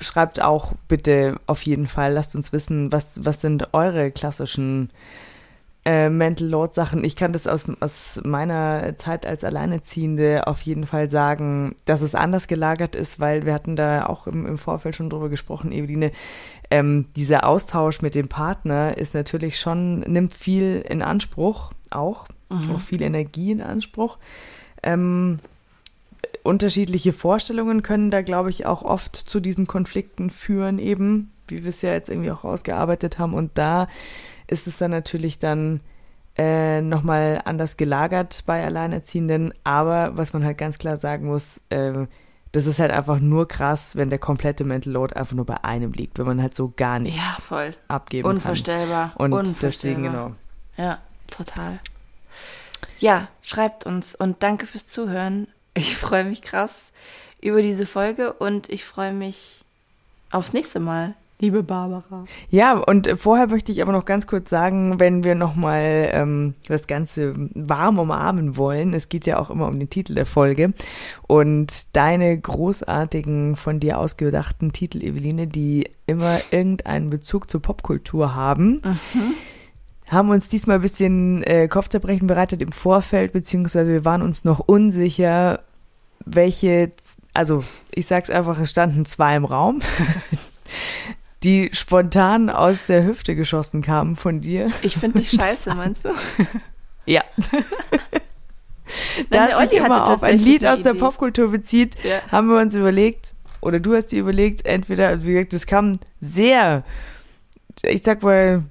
schreibt auch bitte auf jeden Fall, lasst uns wissen, was, was sind eure klassischen Äh, Mental Load Sachen. Ich kann das aus, aus meiner Zeit als Alleinerziehende auf jeden Fall sagen, dass es anders gelagert ist, weil wir hatten da auch im, im Vorfeld schon drüber gesprochen, Eveline. Ähm, dieser Austausch mit dem Partner ist natürlich schon, nimmt viel in Anspruch, auch, mhm. auch viel Energie in Anspruch. Ähm, unterschiedliche Vorstellungen können da, glaube ich, auch oft zu diesen Konflikten führen, eben, wie wir es ja jetzt irgendwie auch ausgearbeitet haben. Und da ist es dann natürlich dann äh, nochmal anders gelagert bei Alleinerziehenden. Aber was man halt ganz klar sagen muss, äh, das ist halt einfach nur krass, wenn der komplette Mental Load einfach nur bei einem liegt, wenn man halt so gar nichts ja, voll. abgeben Unvorstellbar. kann. Und Unvorstellbar. Deswegen, genau. Ja, total. Ja, schreibt uns und danke fürs Zuhören. Ich freue mich krass über diese Folge und ich freue mich aufs nächste Mal. Liebe Barbara. Ja, und vorher möchte ich aber noch ganz kurz sagen, wenn wir nochmal ähm, das Ganze warm umarmen wollen, es geht ja auch immer um den Titel der Folge und deine großartigen, von dir ausgedachten Titel, Eveline, die immer irgendeinen Bezug zur Popkultur haben, mhm. haben uns diesmal ein bisschen äh, Kopfzerbrechen bereitet im Vorfeld, beziehungsweise wir waren uns noch unsicher, welche, also ich sag's einfach, es standen zwei im Raum, die spontan aus der Hüfte geschossen kamen von dir. Ich finde dich scheiße, meinst du? Ja. Da es sich immer auf ein Lied aus der Popkultur bezieht, ja. haben wir uns überlegt, oder du hast dir überlegt, entweder, wie gesagt, das kam sehr, ich sag mal,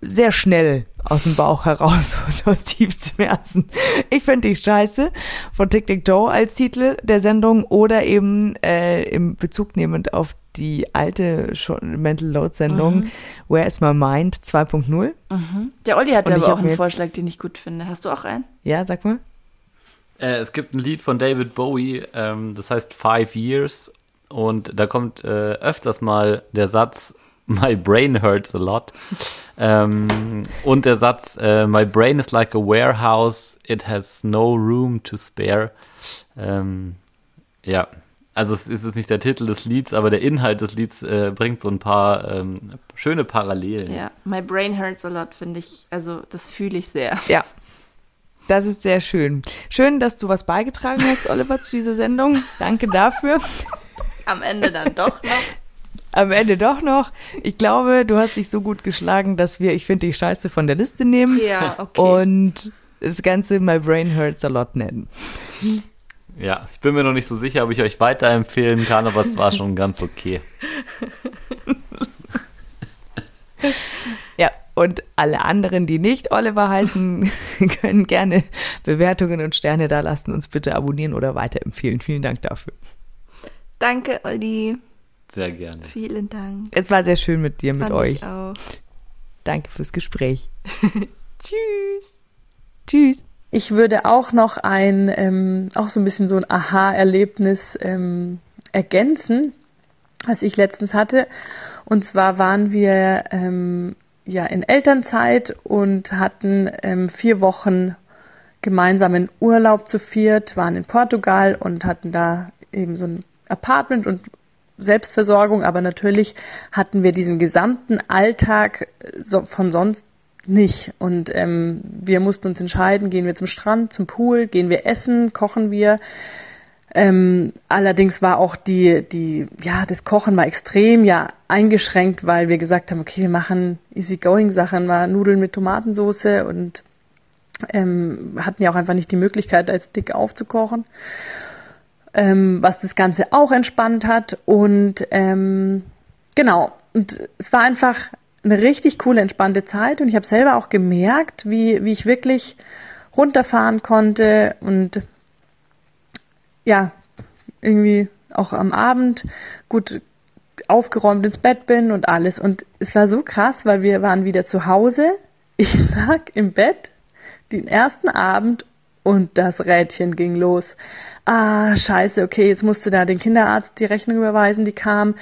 sehr schnell aus dem Bauch heraus und aus tiefstem Herzen. Ich finde dich scheiße von Tick-Tick-Toe als Titel der Sendung oder eben äh, im Bezug nehmend auf die alte Mental Load Sendung mhm. Where is my mind zwei Punkt null. Mhm. Der Olli hat aber auch einen Vorschlag, den ich gut finde. Hast du auch einen? Ja, sag mal. Äh, es gibt ein Lied von David Bowie, ähm, das heißt five years und da kommt äh, öfters mal der Satz My brain hurts a lot. ähm, und der Satz, äh, my brain is like a warehouse, it has no room to spare. Ähm, ja, also es ist nicht der Titel des Lieds, aber der Inhalt des Lieds äh, bringt so ein paar ähm, schöne Parallelen. Ja, my brain hurts a lot, finde ich, also das fühle ich sehr. Ja, das ist sehr schön. Schön, dass du was beigetragen hast, Oliver, zu dieser Sendung. Danke dafür. Am Ende dann doch noch. Am Ende doch noch. Ich glaube, du hast dich so gut geschlagen, dass wir Ich finde dich scheiße von der Liste nehmen. Ja, okay. Und das Ganze My Brain Hurts a Lot nennen. Ja, ich bin mir noch nicht so sicher, ob ich euch weiterempfehlen kann, aber es war schon ganz okay. Ja, und alle anderen, die nicht Oliver heißen, können gerne Bewertungen und Sterne da lassen. Uns bitte abonnieren oder weiterempfehlen. Vielen Dank dafür. Danke, Olli. Sehr gerne. Vielen Dank. Es war sehr schön mit dir, mit euch. Ich auch. Danke fürs Gespräch. Tschüss. Tschüss. Ich würde auch noch ein, ähm, auch so ein bisschen so ein Aha-Erlebnis ähm, ergänzen, was ich letztens hatte. Und zwar waren wir ähm, ja in Elternzeit und hatten ähm, vier Wochen gemeinsamen Urlaub zu viert, waren in Portugal und hatten da eben so ein Apartment und Selbstversorgung, aber natürlich hatten wir diesen gesamten Alltag so von sonst nicht. Und ähm, wir mussten uns entscheiden, gehen wir zum Strand, zum Pool, gehen wir essen, kochen wir. Ähm, allerdings war auch die, die, ja, das Kochen war extrem ja eingeschränkt, weil wir gesagt haben, okay, wir machen Easy-Going-Sachen, mal Nudeln mit Tomatensauce und ähm, hatten ja auch einfach nicht die Möglichkeit, als dick aufzukochen. Ähm, was das Ganze auch entspannt hat und ähm, genau, und es war einfach eine richtig coole, entspannte Zeit und ich habe selber auch gemerkt, wie, wie ich wirklich runterfahren konnte und ja, irgendwie auch am Abend gut aufgeräumt ins Bett bin und alles und es war so krass, weil wir waren wieder zu Hause, ich lag im Bett den ersten Abend Und das Rädchen ging los. Ah, scheiße, okay, jetzt musste da den Kinderarzt die Rechnung überweisen, die kam.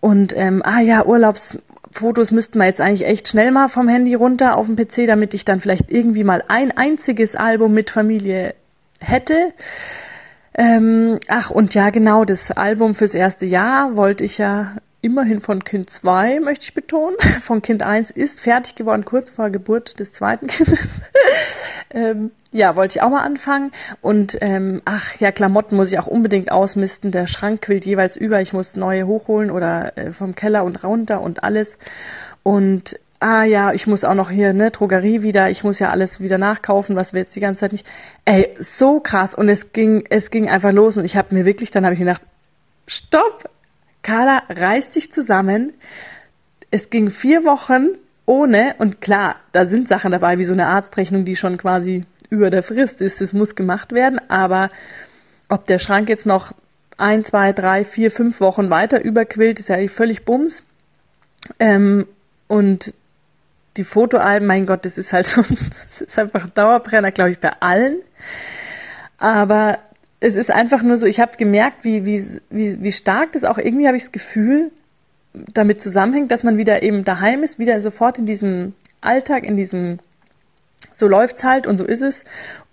Und ähm, ah ja, Urlaubsfotos müssten wir jetzt eigentlich echt schnell mal vom Handy runter auf den P C, damit ich dann vielleicht irgendwie mal ein einziges Album mit Familie hätte. Ähm, ach, und ja, genau, das Album fürs erste Jahr wollte ich ja immerhin von Kind zwei, möchte ich betonen. Von Kind eins ist fertig geworden, kurz vor Geburt des zweiten Kindes. ähm, ja, wollte ich auch mal anfangen. Und ähm, ach ja, Klamotten muss ich auch unbedingt ausmisten. Der Schrank quillt jeweils über. Ich muss neue hochholen oder äh, vom Keller und runter und alles. Und ah ja, ich muss auch noch hier, ne, Drogerie wieder, ich muss ja alles wieder nachkaufen, was wir jetzt die ganze Zeit nicht. Ey, so krass. Und es ging, es ging einfach los und ich habe mir wirklich, dann habe ich mir gedacht, stopp, Carla, reiß dich zusammen. Es ging vier Wochen ohne, und klar, da sind Sachen dabei, wie so eine Arztrechnung, die schon quasi über der Frist ist, es muss gemacht werden, aber ob der Schrank jetzt noch ein, zwei, drei, vier, fünf Wochen weiter überquillt, ist ja völlig Bums. Ähm, und die Fotoalben, mein Gott, das ist halt so, das ist einfach ein Dauerbrenner, glaube ich, bei allen. Aber es ist einfach nur so, ich habe gemerkt, wie, wie, wie, wie stark das auch irgendwie, habe ich das Gefühl, damit zusammenhängt, dass man wieder eben daheim ist, wieder sofort in diesem Alltag, in diesem, so läuft's halt und so ist es.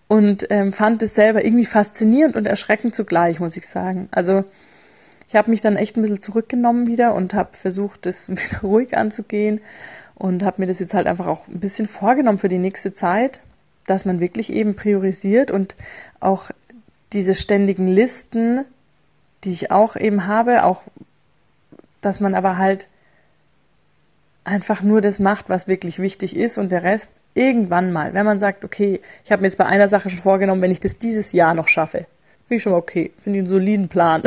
Und ähm, fand es selber irgendwie faszinierend und erschreckend zugleich, muss ich sagen. Also ich habe mich dann echt ein bisschen zurückgenommen wieder und habe versucht, das wieder ruhig anzugehen. Und habe mir das jetzt halt einfach auch ein bisschen vorgenommen für die nächste Zeit, dass man wirklich eben priorisiert und auch diese ständigen Listen, die ich auch eben habe, auch, dass man aber halt einfach nur das macht, was wirklich wichtig ist, und der Rest irgendwann mal, wenn man sagt, okay, ich habe mir jetzt bei einer Sache schon vorgenommen, wenn ich das dieses Jahr noch schaffe, finde ich schon mal okay, finde ich einen soliden Plan.